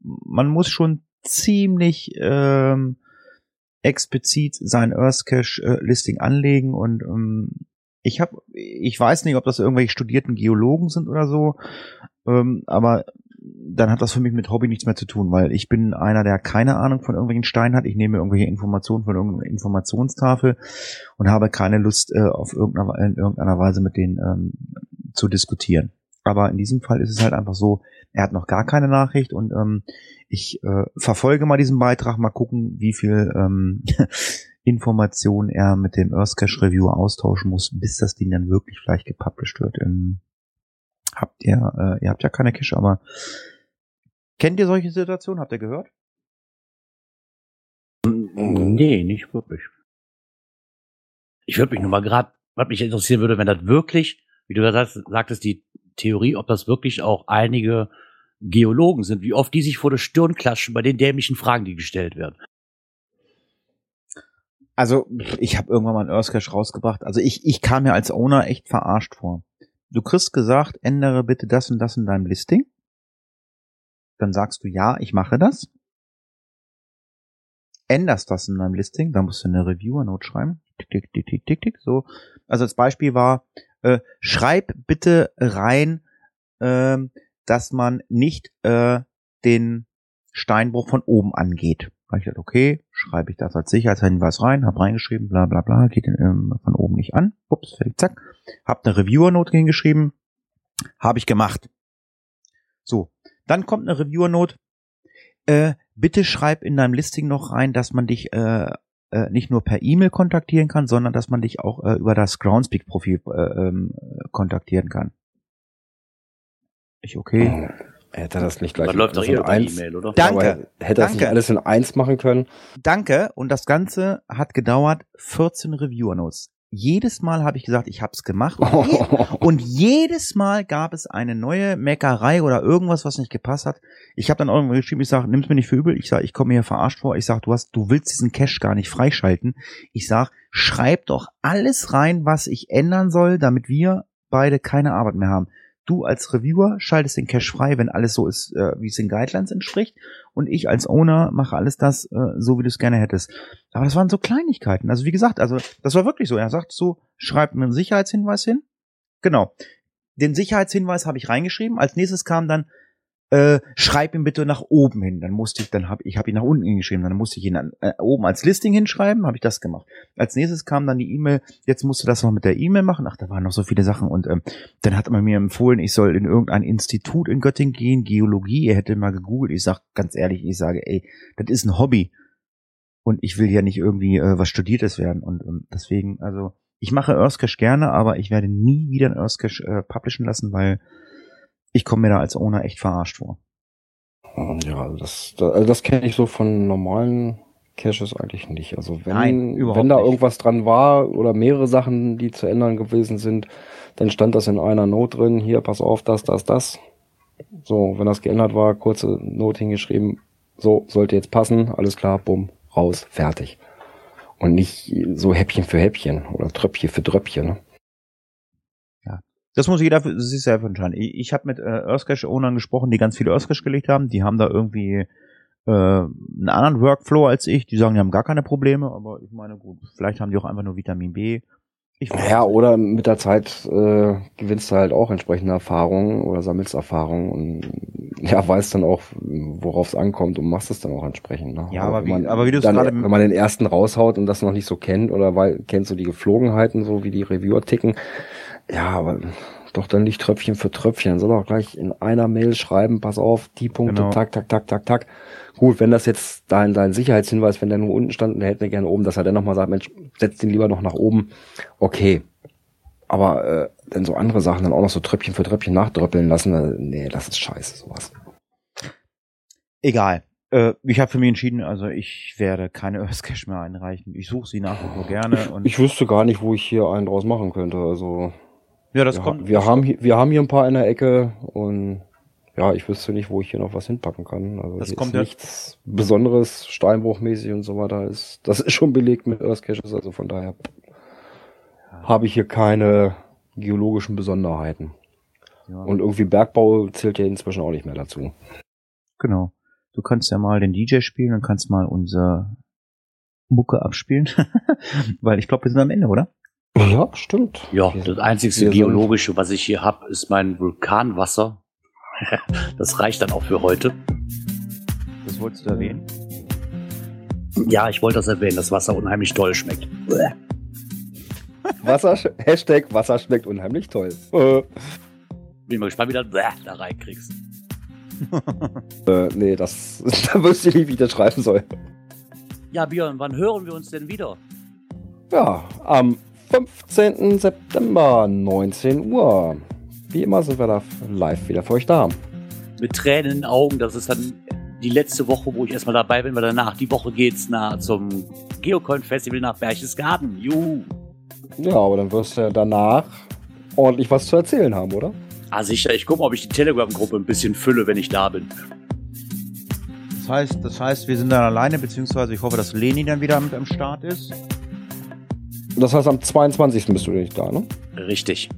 man muss schon ziemlich ähm, explizit sein EarthCache-Listing anlegen, und ähm, Ich habe, ich weiß nicht, ob das irgendwelche studierten Geologen sind oder so, ähm, aber dann hat das für mich mit Hobby nichts mehr zu tun, weil ich bin einer, der keine Ahnung von irgendwelchen Steinen hat. Ich nehme irgendwelche Informationen von irgendeiner Informationstafel und habe keine Lust, äh, auf irgendeiner, in irgendeiner Weise mit denen ähm, zu diskutieren. Aber in diesem Fall ist es halt einfach so, er hat noch gar keine Nachricht, und ähm, ich äh, verfolge mal diesen Beitrag, mal gucken, wie viel ähm, Informationen er mit dem EarthCache-Review austauschen muss, bis das Ding dann wirklich vielleicht gepublished wird. Ähm, habt ihr, äh, ihr habt ja keine Cache, aber kennt ihr solche Situationen? Habt ihr gehört? Nee, nicht wirklich. Ich würde mich nur mal gerade, was mich interessieren würde, wenn das wirklich, wie du da sagtest, die Theorie, ob das wirklich auch einige Geologen sind, wie oft die sich vor der Stirn klatschen bei den dämlichen Fragen, die gestellt werden. Also, ich habe irgendwann mal einen EarthCache rausgebracht. Also, ich, ich kam mir als Owner echt verarscht vor. Du kriegst gesagt, ändere bitte das und das in deinem Listing. Dann sagst du, ja, ich mache das. Änderst das in deinem Listing, dann musst du eine Reviewer-Note schreiben. Tick, tick, tick, tick, tick, tick, so. Also, als Beispiel war, äh, schreib bitte rein, äh, dass man nicht äh, den Steinbruch von oben angeht. Da habe ich gesagt, okay, schreibe ich das als Sicherheitshinweis rein, habe reingeschrieben, bla bla bla, geht den, ähm, von oben nicht an. Ups, fertig, zack. Habe eine Reviewer-Note hingeschrieben, habe ich gemacht. So, dann kommt eine Reviewer-Note. Äh, bitte schreib in deinem Listing noch rein, dass man dich äh, äh, nicht nur per E-Mail kontaktieren kann, sondern dass man dich auch äh, über das Groundspeak-Profil äh, ähm, kontaktieren kann. Ich, okay. Oh. Hätte das nicht gleich läuft doch hier über E-Mail, oder? Danke. Ja, hätte das danke. Nicht alles in eins machen können? Danke. Und das Ganze hat gedauert vierzehn Reviewer-Notes. Jedes Mal habe ich gesagt, ich habe es gemacht. Oh. Und jedes Mal gab es eine neue Meckerei oder irgendwas, was nicht gepasst hat. Ich habe dann irgendwann geschrieben, ich sage, nimm es mir nicht für übel. Ich sage, ich komme mir verarscht vor. Ich sage, du hast, du willst diesen Cache gar nicht freischalten. Ich sage, schreib doch alles rein, was ich ändern soll, damit wir beide keine Arbeit mehr haben. Du als Reviewer schaltest den Cache frei, wenn alles so ist, äh, wie es den Guidelines entspricht. Und ich als Owner mache alles das, äh, so wie du es gerne hättest. Aber das waren so Kleinigkeiten. Also wie gesagt, also das war wirklich so. Er sagt so, schreib mir einen Sicherheitshinweis hin. Genau. Den Sicherheitshinweis habe ich reingeschrieben. Als nächstes kam dann, äh, schreib ihn bitte nach oben hin. Dann musste ich, dann habe ich habe ihn nach unten hingeschrieben. Dann musste ich ihn an, äh, oben als Listing hinschreiben. Habe ich das gemacht. Als nächstes kam dann die E-Mail. Jetzt musst du das noch mit der E-Mail machen. Ach, da waren noch so viele Sachen. Und ähm, dann hat man mir empfohlen, ich soll in irgendein Institut in Göttingen gehen, Geologie. Er hätte mal gegoogelt. Ich sag ganz ehrlich, ich sage, ey, das ist ein Hobby. Und ich will ja nicht irgendwie äh, was Studiertes werden. Und ähm, deswegen, also ich mache EarthCache gerne, aber ich werde nie wieder einen EarthCache äh, publishen lassen, weil ich komme mir da als Owner echt verarscht vor. Ja, das, das, das kenne ich so von normalen Caches eigentlich nicht. Also wenn, Nein, überhaupt wenn da nicht. Irgendwas dran war oder mehrere Sachen, die zu ändern gewesen sind, dann stand das in einer Note drin. Hier, pass auf, das, das, das. So, wenn das geändert war, kurze Note hingeschrieben. So, sollte jetzt passen. Alles klar, bumm, raus, fertig. Und nicht so Häppchen für Häppchen oder Tröpfchen für Tröpfchen, ne? Das muss jeder für sich selber entscheiden. Ich, ich habe mit äh, EarthCache-Ownern gesprochen, die ganz viele EarthCache gelegt haben. Die haben da irgendwie äh, einen anderen Workflow als ich. Die sagen, die haben gar keine Probleme. Aber ich meine, gut, vielleicht haben die auch einfach nur Vitamin B. Ich weiß ja, nicht. Oder mit der Zeit äh, gewinnst du halt auch entsprechende Erfahrungen oder sammelst Erfahrungen und ja, weißt dann auch, worauf es ankommt und machst es dann auch entsprechend. Ne? Ja, aber, aber, wie, man, aber wie du es gerade... Wenn man den ersten raushaut und das noch nicht so kennt oder weil kennst du die Geflogenheiten, so wie die Reviewer ticken, ja, aber doch dann nicht Tröpfchen für Tröpfchen, sondern auch gleich in einer Mail schreiben, pass auf, die Punkte, genau. tak, tak, tak, tak, tak. Gut, wenn das jetzt dein, dein Sicherheitshinweis, wenn der nur unten stand und der hält mir gerne oben, dass er dann nochmal sagt, Mensch, setz den lieber noch nach oben, okay. Aber äh, dann so andere Sachen dann auch noch so Tröpfchen für Tröpfchen nachdröppeln lassen, äh, nee, das ist scheiße, sowas. Egal. Ich habe für mich entschieden, also ich werde keine EarthCache mehr einreichen. Ich suche sie nach und so gerne. Und ich, ich wüsste gar nicht, wo ich hier einen draus machen könnte. Also ja, das wir kommt. Ha- wir haben hier, wir haben hier ein paar in der Ecke und ja, ich wüsste nicht, wo ich hier noch was hinpacken kann. Also das kommt ist ja. Nichts Besonderes, Steinbruchmäßig und so weiter ist. Das ist schon belegt mit EarthCaches, also von daher habe ich hier keine geologischen Besonderheiten. Ja. Und irgendwie Bergbau zählt ja inzwischen auch nicht mehr dazu. Genau. Du kannst ja mal den D J spielen und kannst mal unsere Mucke abspielen. Weil ich glaube, wir sind am Ende, oder? Ja, stimmt. Ja, das einzige Geologische, was ich hier habe, ist mein Vulkanwasser. Das reicht dann auch für heute. Das wolltest du erwähnen? Ja, ich wollte das erwähnen, dass Wasser unheimlich toll schmeckt. Wasser, Hashtag Wasser schmeckt unheimlich toll. Bin mal gespannt, wie du das da reinkriegst. äh, nee, das, da wüsste ich nicht, wie ich das schreiben soll. Ja, Björn, wann hören wir uns denn wieder? Ja, am fünfzehnten September, neunzehn Uhr. Wie immer sind wir da live wieder für euch da. Mit Tränen in den Augen, dass es dann die letzte Woche, wo ich erstmal dabei bin, weil danach, die Woche geht's nach zum Geocoin-Festival nach Berchtesgaden. Juhu! Ja, aber dann wirst du ja danach ordentlich was zu erzählen haben, oder? Ah, sicher. Ich gucke mal, ob ich die Telegram-Gruppe ein bisschen fülle, wenn ich da bin. Das heißt, das heißt, wir sind dann alleine, beziehungsweise ich hoffe, dass Leni dann wieder mit am Start ist. Das heißt, am zweiundzwanzigsten bist du nicht da, ne? Richtig.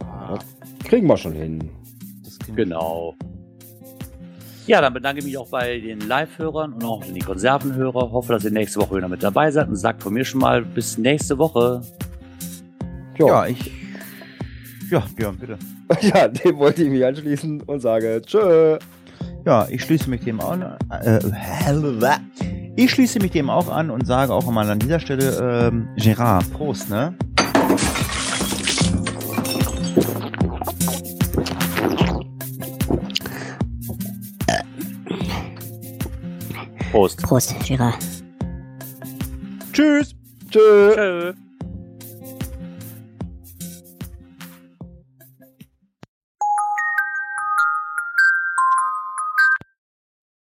Ja, das kriegen wir schon hin. Das genau. Ja, dann bedanke ich mich auch bei den Live-Hörern und auch den Konservenhörern. Hoffe, dass ihr nächste Woche wieder mit dabei seid und sagt von mir schon mal bis nächste Woche. Jo. Ja, ich... Ja, Björn, bitte. Ja, dem wollte ich mich anschließen und sage tschö. Ja, ich schließe mich dem an. Äh, ich schließe mich dem auch an und sage auch mal an dieser Stelle, ähm, Gerard, Prost, ne? Prost. Prost, Gerard. Tschüss. Tschö. Tschö.